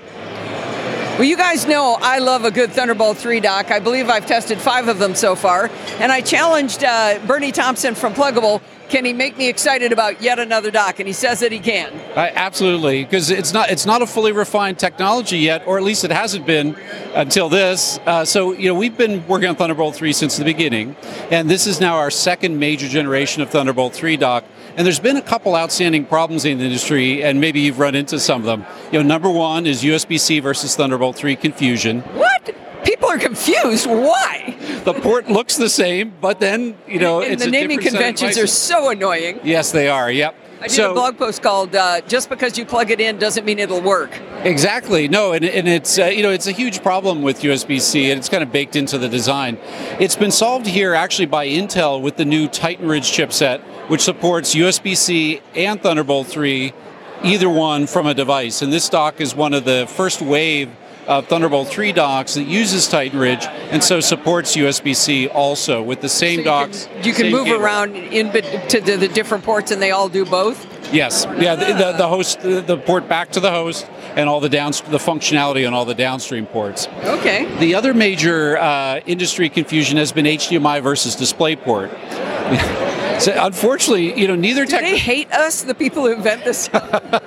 Well, you guys know I love a good Thunderbolt 3 dock. I believe I've tested 5 of them so far, and I challenged Bernie Thompson from Pluggable, can he make me excited about yet another dock? And he says that he can. Absolutely, because it's not a fully refined technology yet, or at least it hasn't been until this. So, you know, we've been working on Thunderbolt 3 since the beginning, and this is now our second major generation of Thunderbolt 3 dock. And there's been a couple outstanding problems in the industry, and maybe you've run into some of them. You know, number one is USB-C versus Thunderbolt 3 confusion. What? People are confused. Why? The port looks the same, but then, you know, and it's the naming conventions are so annoying. Yes, they are. Yep. I did a blog post called "Just Because You Plug It In Doesn't Mean It'll Work." Exactly. No, and it's you know, it's a huge problem with USB-C, and it's kind of baked into the design. It's been solved here actually by Intel with the new Titan Ridge chipset, which supports USB-C and Thunderbolt 3, either one from a device. And this dock is one of the first wave of Thunderbolt 3 docks that uses Titan Ridge, and so supports USB-C also with the same docks. You can move around to the different ports, and they all do both? Yes. Yeah, the host, the port back to the host, and all the functionality on all the downstream ports. Okay. The other major industry confusion has been HDMI versus DisplayPort. So unfortunately, you know, neither they hate us, the people who invent this stuff?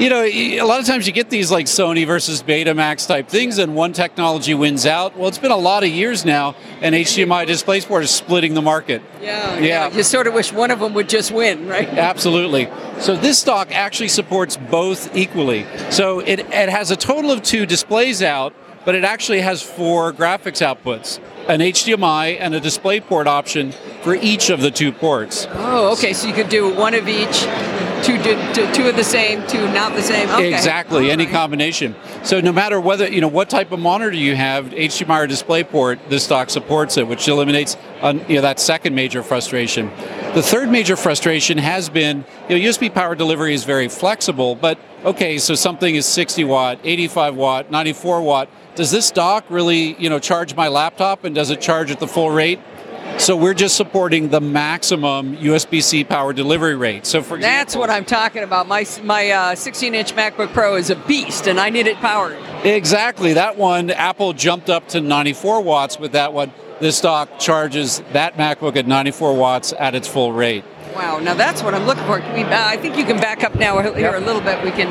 You know, a lot of times you get these like Sony versus Betamax type things, and one technology wins out. Well, it's been a lot of years now, and HDMI DisplayPort is splitting the market. Yeah. You sort of wish one of them would just win, right? Absolutely. So this dock actually supports both equally. So it has a total of 2 displays out, but it actually has 4 graphics outputs, an HDMI and a DisplayPort option for each of the 2 ports. Oh, okay, so you could do one of each, 2 of the same, 2 not the same, okay. Exactly, any combination. So no matter whether, you know, what type of monitor you have, HDMI or DisplayPort, this dock supports it, which eliminates, you know, that second major frustration. The third major frustration has been, you know, USB power delivery is very flexible, but okay, so something is 60 watt, 85 watt, 94 watt. Does this dock really, you know, charge my laptop, and does it charge at the full rate? So we're just supporting the maximum USB-C power delivery rate. So for that's what I'm talking about. My 16-inch MacBook Pro is a beast, and I need it powered. Exactly. That one, Apple jumped up to 94 watts with that one. This dock charges that MacBook at 94 watts at its full rate. Wow, now that's what I'm looking for. I think you can back up now here a little bit. We can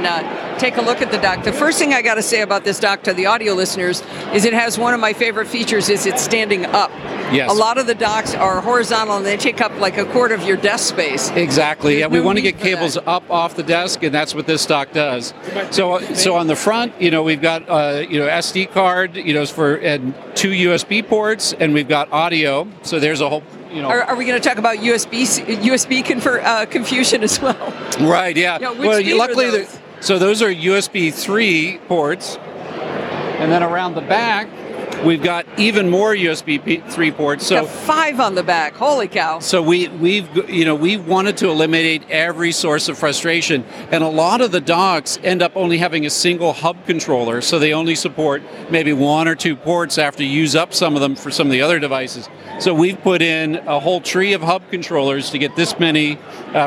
take a look at the dock. The first thing I got to say about this dock to the audio listeners is it has one of my favorite features is it's standing up. Yes. A lot of the docks are horizontal, and they take up like a quarter of your desk space. Exactly. Yeah, we want to get cables up off the desk, and that's what this dock does. So on the front, you know, we've got you know, SD card, you know, for and 2 USB ports, and we've got audio. So there's a whole. You know, are we going to talk about USB confusion as well? Right. Yeah. You know, well, luckily, those are USB 3 ports, and then around the back, we've got even more USB 3 ports. So 5 on the back. Holy cow! So we wanted to eliminate every source of frustration, and a lot of the docks end up only having a single hub controller, so they only support maybe 1 or 2 ports after you use up some of them for some of the other devices. So we've put in a whole tree of hub controllers to get this many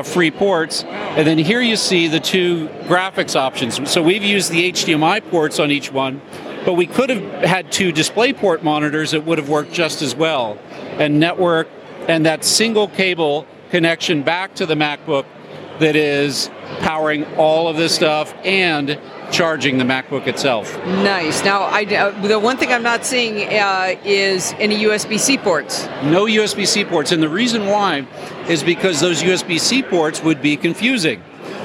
free ports, and then here you see the 2 graphics options. So we've used the HDMI ports on each one. But we could have had 2 DisplayPort monitors that would have worked just as well. And network, and that single cable connection back to the MacBook that is powering all of this stuff and charging the MacBook itself. Nice. Now, the one thing I'm not seeing is any USB-C ports. No USB-C ports. And the reason why is because those USB-C ports would be confusing.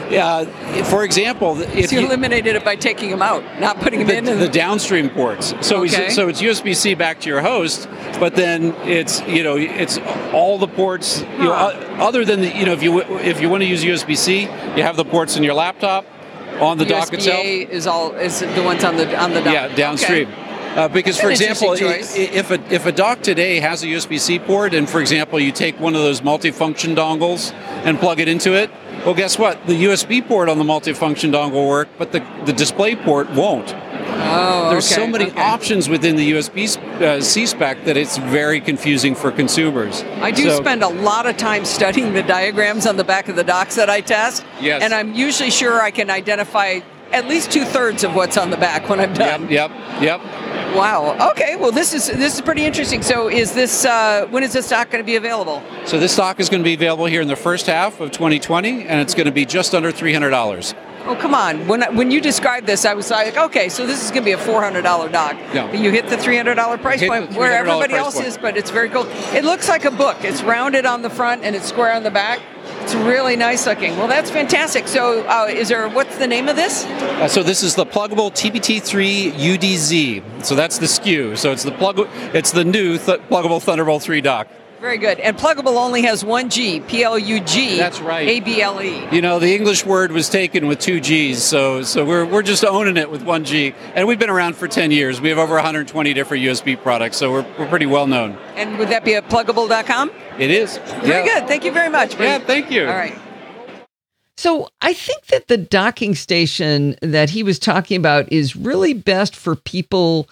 For example, if you eliminated it by taking them out, not putting them in the downstream ports. So okay. So it's USB-C back to your host, but then it's, you know, it's all the ports. You know, other than the, you know, if you want to use USB-C, you have the ports in your laptop on the dock itself. USB-A is the ones on the dock. Yeah, downstream. Okay. Because, for example, if a dock today has a USB-C port, and, for example, you take one of those multifunction dongles and plug it into it, well, guess what? The USB port on the multifunction dongle will work, but the display port won't. Oh, there's so many options within the USB-C spec that it's very confusing for consumers. I do spend a lot of time studying the diagrams on the back of the docks that I test, and I'm usually sure I can identify at least 2/3 of what's on the back when I'm done. Yep. Wow. Okay. Well, this is pretty interesting. So, is this when is this stock going to be available? So, this stock is going to be available here in the first half of 2020, and it's going to be just under $300. Oh, come on. When you described this, I was like, okay, so this is going to be a $400 dock. No. But you hit the $300 price point where everybody else is, but it's very cool. It looks like a book. It's rounded on the front and it's square on the back. It's really nice looking. Well, that's fantastic. So what's the name of this? So this is the Pluggable TBT3 UDZ. So that's the SKU. So it's the new Pluggable Thunderbolt 3 dock. Very good. And Pluggable only has one G, P-L-U-G. That's right. A-B-L-E. You know, the English word was taken with two Gs, so we're just owning it with one G. And we've been around for 10 years. We have over 120 different USB products, so we're pretty well known. And would that be at pluggable.com? It is. Very good. Thank you very much. Yeah, thank you. All right. So I think that the docking station that he was talking about is really best for people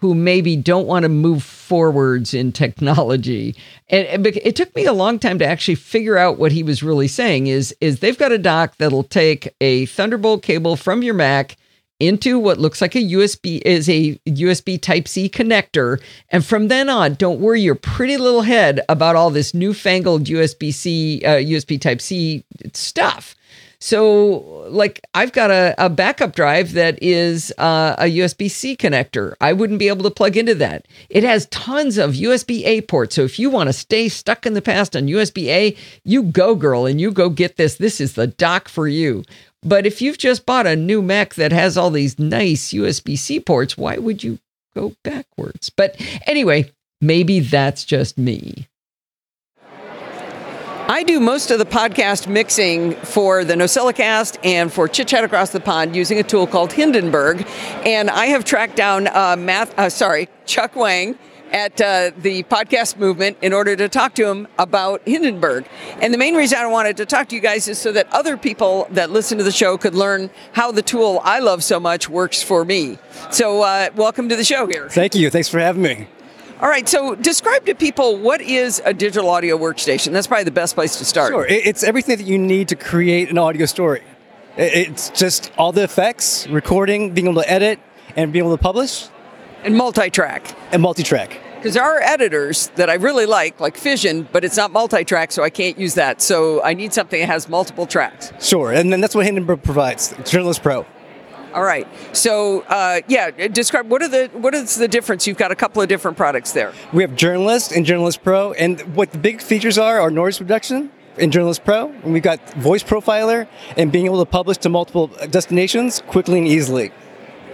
who maybe don't want to move forwards in technology. And it took me a long time to actually figure out what he was really saying is they've got a dock that'll take a Thunderbolt cable from your Mac into what looks like a USB Type-C connector. And from then on, don't worry your pretty little head about all this newfangled USB Type-C stuff. So, like, I've got a backup drive that is a USB-C connector. I wouldn't be able to plug into that. It has tons of USB-A ports. So if you want to stay stuck in the past on USB-A, you go, girl, and you go get this. This is the dock for you. But if you've just bought a new Mac that has all these nice USB-C ports, why would you go backwards? But anyway, maybe that's just me. I do most of the podcast mixing for the NosillaCast and for Chit Chat Across the Pond using a tool called Hindenburg, and I have tracked down Chuck Wang at the podcast movement in order to talk to him about Hindenburg. And the main reason I wanted to talk to you guys is so that other people that listen to the show could learn how the tool I love so much works for me. So welcome to the show here. Thank you. Thanks for having me. All right, so describe to people, what is a digital audio workstation? That's probably the best place to start. Sure, it's everything that you need to create an audio story. It's just all the effects, recording, being able to edit, and being able to publish. And multi-track. Because there are editors that I really like Fission, but it's not multi-track, so I can't use that. So I need something that has multiple tracks. Sure, and then that's what Hindenburg provides, Journalist Pro. All right. So, describe what is the difference? You've got a couple of different products there. We have Journalist and Journalist Pro, and what the big features are noise reduction in Journalist Pro, and we've got voice profiler and being able to publish to multiple destinations quickly and easily.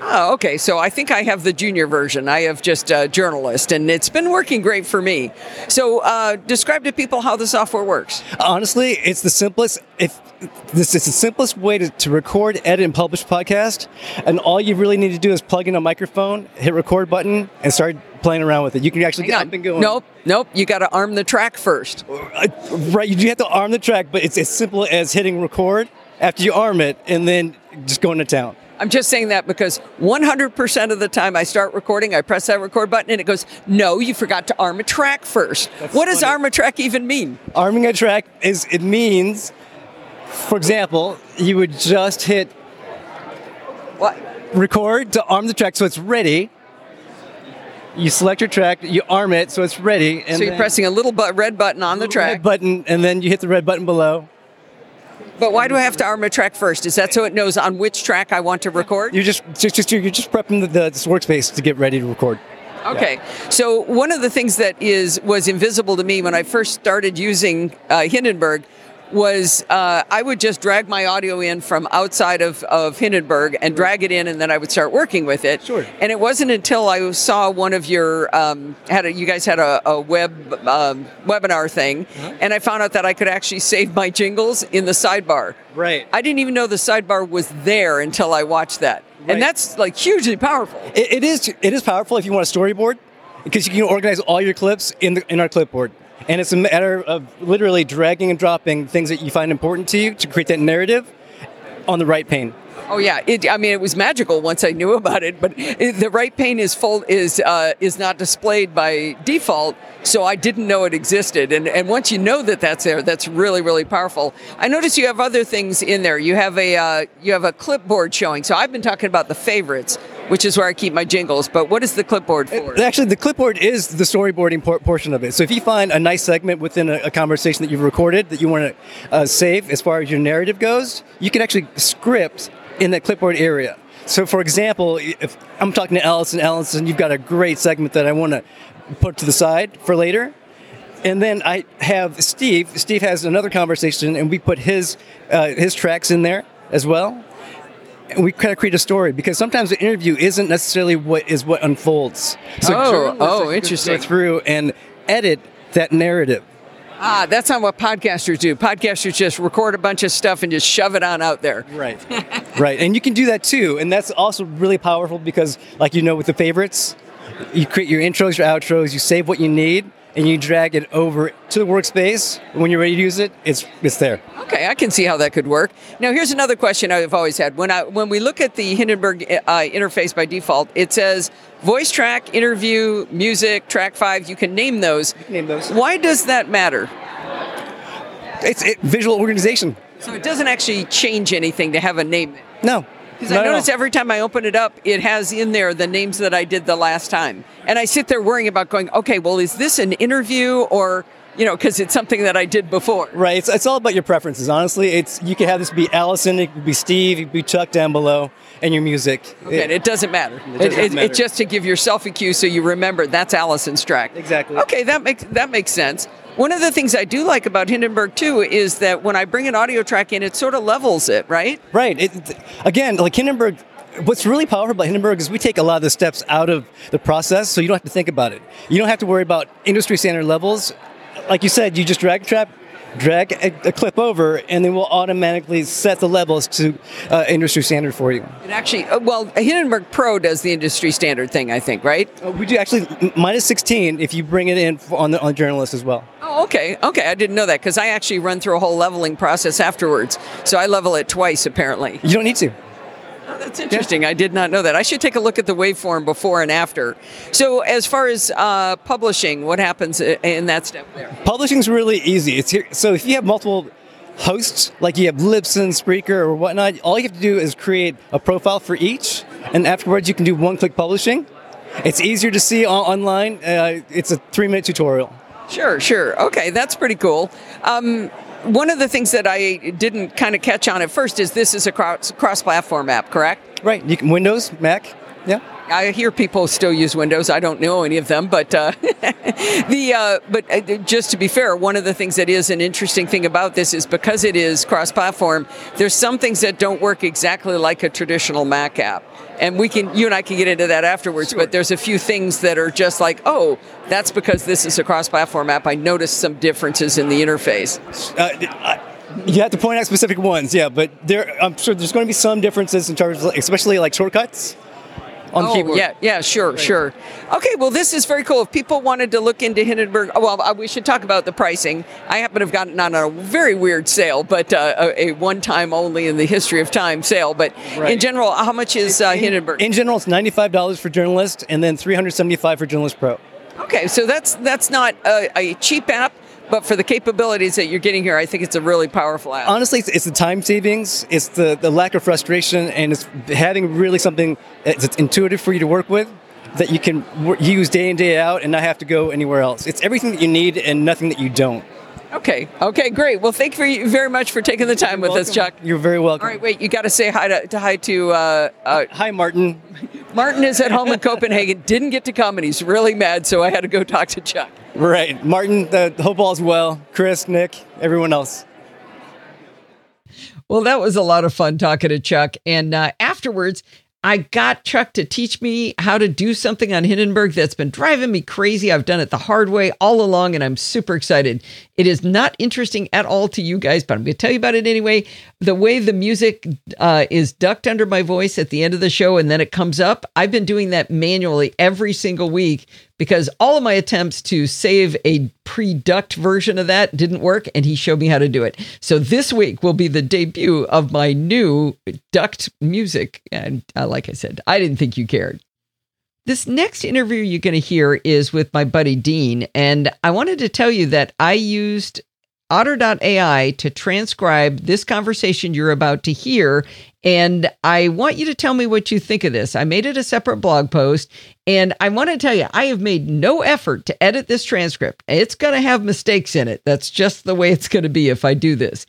Oh, okay. So I think I have the junior version. I have just Journalist, and it's been working great for me. So describe to people how the software works. Honestly, it's the simplest. Way to record, edit, and publish podcast. And all you really need to do is plug in a microphone, hit record button, and start playing around with it. You can actually get up and going. Nope. You got to arm the track first. Right. You do have to arm the track, but it's as simple as hitting record after you arm it, and then just going to town. I'm just saying that because 100% of the time I start recording, I press that record button, and it goes, no, you forgot to arm a track first. That's funny. Does arm a track even mean? Arming a track means, for example, you would just hit record to arm the track so it's ready. You select your track, you arm it so it's ready. And so you're pressing a little red button on the track. Red button, and then you hit the red button below. But why do I have to arm a track first? Is that so it knows on which track I want to record? You're just prepping this workspace to get ready to record. Okay. Yeah. So one of the things that was invisible to me when I first started using Hindenburg was I would just drag my audio in from outside of Hindenburg and drag it in, and then I would start working with it. Sure. And it wasn't until I saw one of your you guys had a web webinar thing, and I found out that I could actually save my jingles in the sidebar. Right. I didn't even know the sidebar was there until I watched that. Right. And that's like hugely powerful. It is powerful if you want a storyboard, because you can organize all your clips in our clipboard. And it's a matter of literally dragging and dropping things that you find important to you to create that narrative on the right pane. Oh yeah, it was magical once I knew about it. But the right pane is not displayed by default, so I didn't know it existed. And once you know that that's there, that's really, really powerful. I noticed you have other things in there. You have a clipboard showing. So I've been talking about the favorites, which is where I keep my jingles. But what is the clipboard for? Actually, the clipboard is the storyboarding portion of it. So if you find a nice segment within a conversation that you've recorded that you want to save as far as your narrative goes, you can actually script in that clipboard area. So for example, if I'm talking to Allison, you've got a great segment that I want to put to the side for later. And then I have Steve. Steve has another conversation, and we put his tracks in there as well. And we kind of create a story, because sometimes the interview isn't necessarily what unfolds. So interesting. Go through and edit that narrative. Ah, that's not what podcasters do. Podcasters just record a bunch of stuff and just shove it on out there. Right. Right. And you can do that too. And that's also really powerful because, like, with the favorites, you create your intros, your outros, you save what you need, and you drag it over to the workspace. When you're ready to use it, it's there. Okay, I can see how that could work. Now, here's another question I've always had. When we look at the Hindenburg interface by default, it says voice track, interview, music, track 5. You can name those. Why does that matter? It's visual organization. So it doesn't actually change anything to have a name. No. Because I notice every time I open it up, it has in there the names that I did the last time. And I sit there worrying about going, okay, well, is this an interview or, because it's something that I did before. Right. It's all about your preferences, honestly. You can have this be Allison, it could be Steve, it could be Chuck down below, and your music. Okay, and it doesn't matter. It doesn't matter. It's just to give yourself a cue so you remember that's Allison's track. Exactly. Okay, that makes sense. One of the things I do like about Hindenburg, too, is that when I bring an audio track in, it sort of levels it, right? Right. Again, like Hindenburg, what's really powerful about Hindenburg is we take a lot of the steps out of the process, so you don't have to think about it. You don't have to worry about industry standard levels. Like you said, you just drag a clip over, and then we'll automatically set the levels to industry standard for you. It actually, Hindenburg Pro does the industry standard thing, I think, right? We do actually minus 16 if you bring it in on Journalist as well. Oh, okay. I didn't know that because I actually run through a whole leveling process afterwards, so I level it twice apparently. You don't need to. Oh, that's interesting. Yeah. I did not know that. I should take a look at the waveform before and after. So as far as publishing, what happens in that step there? Publishing is really easy. It's here. So if you have multiple hosts, like you have Libsyn, Spreaker, or whatnot, all you have to do is create a profile for each, and afterwards you can do one-click publishing. It's easier to see online. It's a 3-minute tutorial. Sure. Okay, that's pretty cool. One of the things that I didn't kind of catch on at first is this is a cross-platform app, correct? Right. You can Windows, Mac, yeah. I hear people still use Windows. I don't know any of them, but just to be fair, one of the things that is an interesting thing about this is because it is cross-platform, there's some things that don't work exactly like a traditional Mac app. And you and I can get into that afterwards, sure. But there's a few things that are just like, oh, that's because this is a cross-platform app. I noticed some differences in the interface. You have to point out specific ones, yeah, but I'm sure there's going to be some differences in terms of, especially like shortcuts. Oh, yeah, sure. Okay, well, this is very cool. If people wanted to look into Hindenburg, we should talk about the pricing. I happen to have gotten on a very weird sale, but a one-time only in the history of time sale. But In general, how much is Hindenburg? In general, it's $95 for Journalist and then $375 for Journalist Pro. Okay, so that's not a cheap app. But for the capabilities that you're getting here, I think it's a really powerful app. Honestly, it's the time savings, it's the lack of frustration, and it's having really something that's intuitive for you to work with that you can use day in, day out, and not have to go anywhere else. It's everything that you need and nothing that you don't. Okay, great. Well, thank you very much for taking the time with us, Chuck. You're very welcome. All right, wait, you got to say hi to Martin. Martin is at home in Copenhagen, didn't get to come, and he's really mad, so I had to go talk to Chuck. Right. Martin, hope all's well. Chris, Nick, everyone else. Well, that was a lot of fun talking to Chuck. And afterwards, I got Chuck to teach me how to do something on Hindenburg that's been driving me crazy. I've done it the hard way all along, and I'm super excited. It is not interesting at all to you guys, but I'm going to tell you about it anyway. The way the music is ducked under my voice at the end of the show, and then it comes up, I've been doing that manually every single week because all of my attempts to save a pre-ducked version of that didn't work, and he showed me how to do it. So this week will be the debut of my new ducked music. And like I said, I didn't think you cared. This next interview you're going to hear is with my buddy Dean, and I wanted to tell you that I used otter.ai to transcribe this conversation you're about to hear, and I want you to tell me what you think of this. I made it a separate blog post, and I want to tell you, I have made no effort to edit this transcript. It's going to have mistakes in it. That's just the way it's going to be if I do this.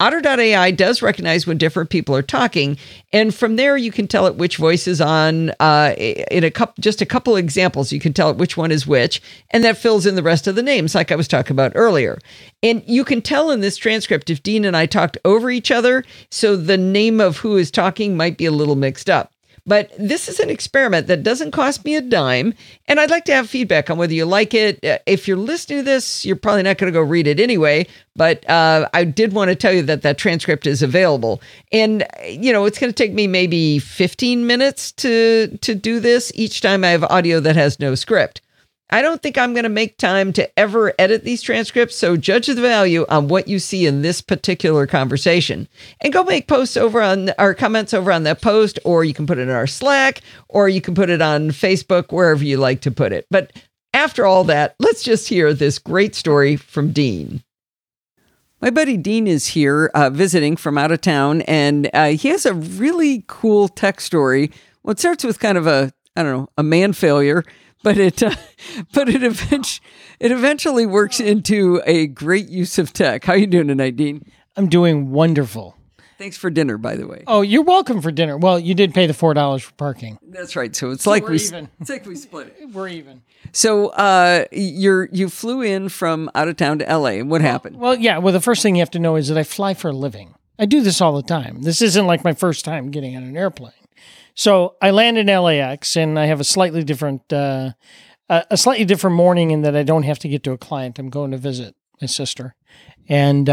Otter.ai does recognize when different people are talking, and from there you can tell it which voice is on. In a couple examples, you can tell it which one is which, and that fills in the rest of the names like I was talking about earlier. And you can tell in this transcript if Dean and I talked over each other, so the name of who is talking might be a little mixed up. But this is an experiment that doesn't cost me a dime, and I'd like to have feedback on whether you like it. If you're listening to this, you're probably not going to go read it anyway, but I did want to tell you that that transcript is available. And, you know, it's going to take me maybe 15 minutes to do this each time I have audio that has no script. I don't think I'm going to make time to ever edit these transcripts, so judge the value on what you see in this particular conversation. And go make posts over on our comments over on that post, or you can put it in our Slack, or you can put it on Facebook, wherever you like to put it. But after all that, let's just hear this great story from Dean. My buddy Dean is here visiting from out of town, and he has a really cool tech story. Well, it starts with kind of a man failure, But it eventually works into a great use of tech. How are you doing tonight, Dean? I'm doing wonderful. Thanks for dinner, by the way. Oh, you're welcome for dinner. Well, you did pay the $4 for parking. That's right. So it's like we split it. We're even. So you flew in from out of town to L.A. What happened? Well, yeah. Well, the first thing you have to know is that I fly for a living. I do this all the time. This isn't like my first time getting on an airplane. So I land in LAX, and I have a slightly different morning in that I don't have to get to a client. I'm going to visit my sister, and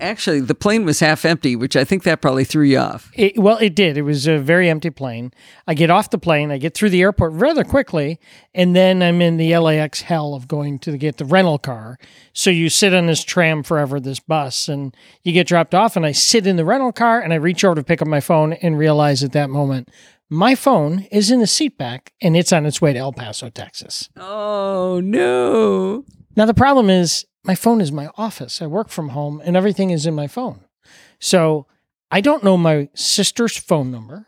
actually the plane was half empty, which I think that probably threw you off. It did. It was a very empty plane. I get off the plane, I get through the airport rather quickly, and then I'm in the LAX hell of going to get the rental car. So you sit on this tram forever, this bus, and you get dropped off. And I sit in the rental car, and I reach over to pick up my phone, and realize at that moment, my phone is in the seat back, and it's on its way to El Paso, Texas. Oh, no. Now, the problem is my phone is my office. I work from home, and everything is in my phone. So I don't know my sister's phone number.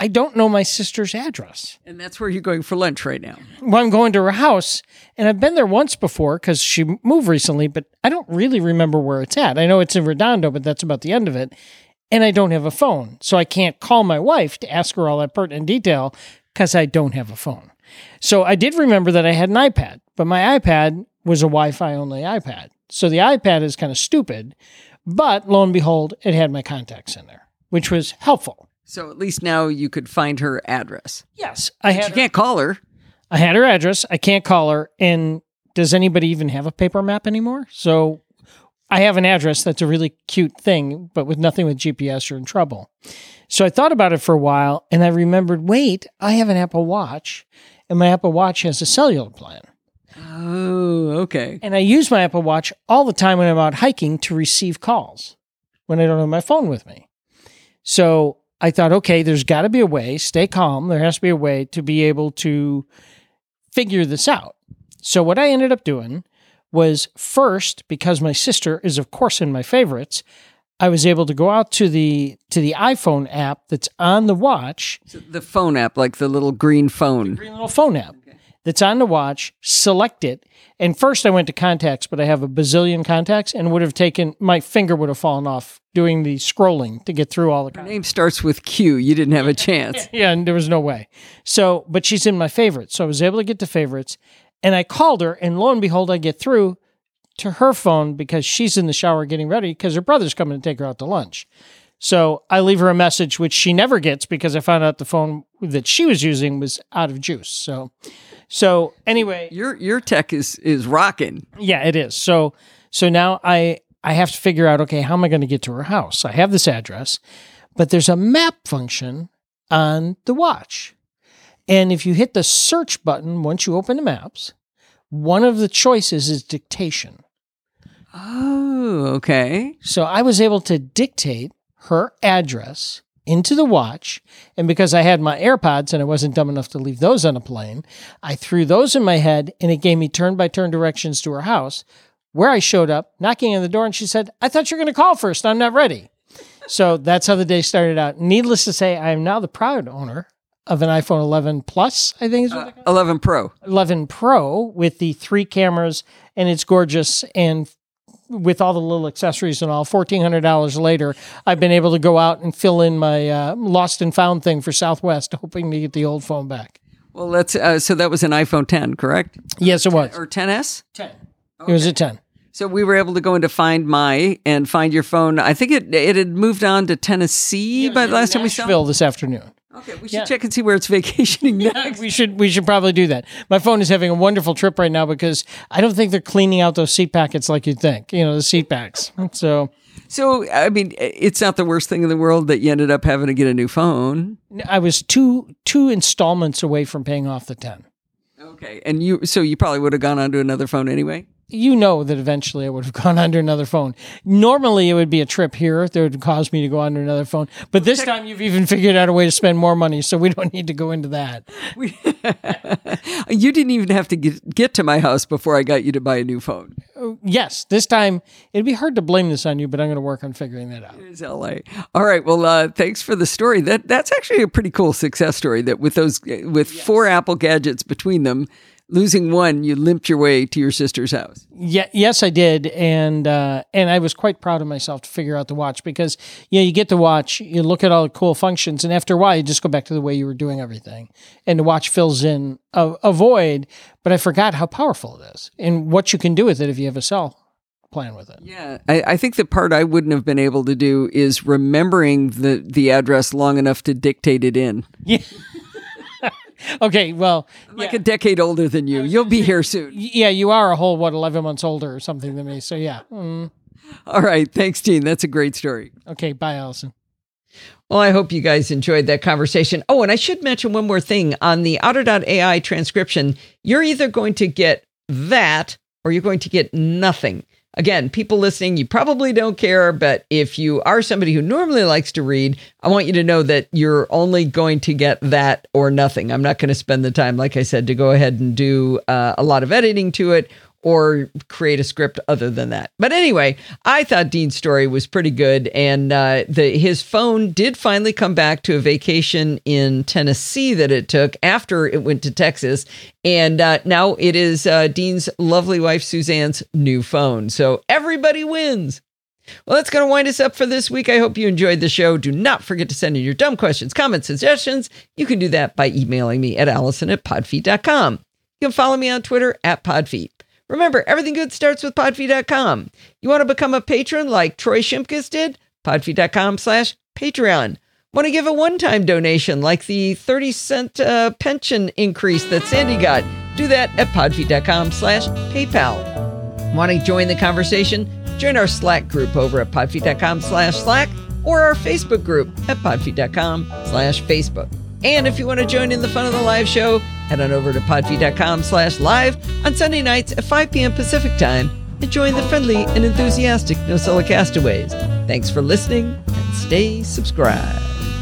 I don't know my sister's address. And that's where you're going for lunch right now. Well, I'm going to her house, and I've been there once before because she moved recently, but I don't really remember where it's at. I know it's in Redondo, but that's about the end of it. And I don't have a phone, so I can't call my wife to ask her all that pertinent detail because I don't have a phone. So I did remember that I had an iPad, but my iPad was a Wi-Fi only iPad. So the iPad is kind of stupid, but lo and behold, it had my contacts in there, which was helpful. So at least now you could find her address. Yes. You can't call her. I had her address. I can't call her. And does anybody even have a paper map anymore? So I have an address that's a really cute thing, but with nothing with GPS, you're in trouble. So I thought about it for a while, and I remembered, wait, I have an Apple Watch, and my Apple Watch has a cellular plan. Oh, okay. And I use my Apple Watch all the time when I'm out hiking to receive calls when I don't have my phone with me. So I thought, okay, there's got to be a way, stay calm, there has to be a way to be able to figure this out. So what I ended up doing was first, because my sister is, of course, in my favorites, I was able to go out to the iPhone app that's on the watch. So the phone app, like the little green phone. The green little phone app that's on the watch, select it. And first I went to contacts, but I have a bazillion contacts and my finger would have fallen off doing the scrolling to get through all the contacts. Her name starts with Q. You didn't have a chance. Yeah, and there was no way. So, but she's in my favorites. So I was able to get to favorites. And I called her, and lo and behold, I get through to her phone because she's in the shower getting ready because her brother's coming to take her out to lunch. So I leave her a message, which she never gets because I found out the phone that she was using was out of juice. So anyway, your tech is rocking. Yeah, it is. So now I have to figure out, okay, how am I going to get to her house? I have this address, but there's a map function on the watch. And if you hit the search button, once you open the maps, one of the choices is dictation. Oh, okay. So I was able to dictate her address into the watch. And because I had my AirPods and I wasn't dumb enough to leave those on a plane, I threw those in my head and it gave me turn-by-turn directions to her house, where I showed up, knocking on the door, and she said, I thought you were going to call first. I'm not ready. So that's how the day started out. Needless to say, I am now the proud owner of an iPhone 11 Plus, I think is what they're called. 11 Pro. 11 Pro with the 3 cameras, and it's gorgeous, and with all the little accessories and all, $1,400 later, I've been able to go out and fill in my lost and found thing for Southwest, hoping to get the old phone back. Well, that's so that was an iPhone 10, correct? Yes, it was. Or 10S? 10. Okay. It was a 10. So we were able to go into Find My and find your phone. I think it had moved on to Tennessee by the last time we saw Nashville this afternoon. Okay, we should check and see where it's vacationing next. Yeah, we should probably do that. My phone is having a wonderful trip right now because I don't think they're cleaning out those seat packets like you'd think, the seat packs. So, I mean, it's not the worst thing in the world that you ended up having to get a new phone. I was two installments away from paying off the 10. Okay, and you probably would have gone on to another phone anyway? You know that eventually I would have gone under another phone. Normally, it would be a trip here that would cause me to go under another phone. But this time, you've even figured out a way to spend more money, so we don't need to go into that. You didn't even have to get to my house before I got you to buy a new phone. Yes, this time, it'd be hard to blame this on you, but I'm going to work on figuring that out. It's LA. All right, well, thanks for the story. That's actually a pretty cool success story, that with 4 Apple gadgets between them, losing one, you limped your way to your sister's house. Yeah, yes, I did, and I was quite proud of myself to figure out the watch because you get the watch, you look at all the cool functions, and after a while, you just go back to the way you were doing everything, and the watch fills in a void. But I forgot how powerful it is and what you can do with it if you have a cell plan with it. Yeah, I think the part I wouldn't have been able to do is remembering the address long enough to dictate it in. Yeah. Okay, well... I'm like a decade older than you. You'll be here soon. Yeah, you are 11 months older or something than me, so yeah. Mm. All right, thanks, Dean. That's a great story. Okay, bye, Allison. Well, I hope you guys enjoyed that conversation. Oh, and I should mention one more thing. On the otter.ai transcription, you're either going to get that or you're going to get nothing. Again, people listening, you probably don't care, but if you are somebody who normally likes to read, I want you to know that you're only going to get that or nothing. I'm not going to spend the time, like I said, to go ahead and do a lot of editing to it or create a script other than that. But anyway, I thought Dean's story was pretty good, and his phone did finally come back to a vacation in Tennessee that it took after it went to Texas, and now it is Dean's lovely wife Suzanne's new phone. So everybody wins. Well, that's going to wind us up for this week. I hope you enjoyed the show. Do not forget to send in your dumb questions, comments, suggestions. You can do that by emailing me at allison@podfeet.com. You can follow me on Twitter @podfeet. Remember, everything good starts with podfeet.com. You want to become a patron like Troy Shimkus did? Podfeet.com/Patreon. Want to give a one-time donation like the 30-cent pension increase that Sandy got? Do that at podfeet.com/PayPal. Want to join the conversation? Join our Slack group over at podfeet.com/Slack or our Facebook group at podfeet.com/Facebook. And if you want to join in the fun of the live show, head on over to podfeet.com/live on Sunday nights at 5 p.m. Pacific time and join the friendly and enthusiastic Nosilla Castaways. Thanks for listening and stay subscribed.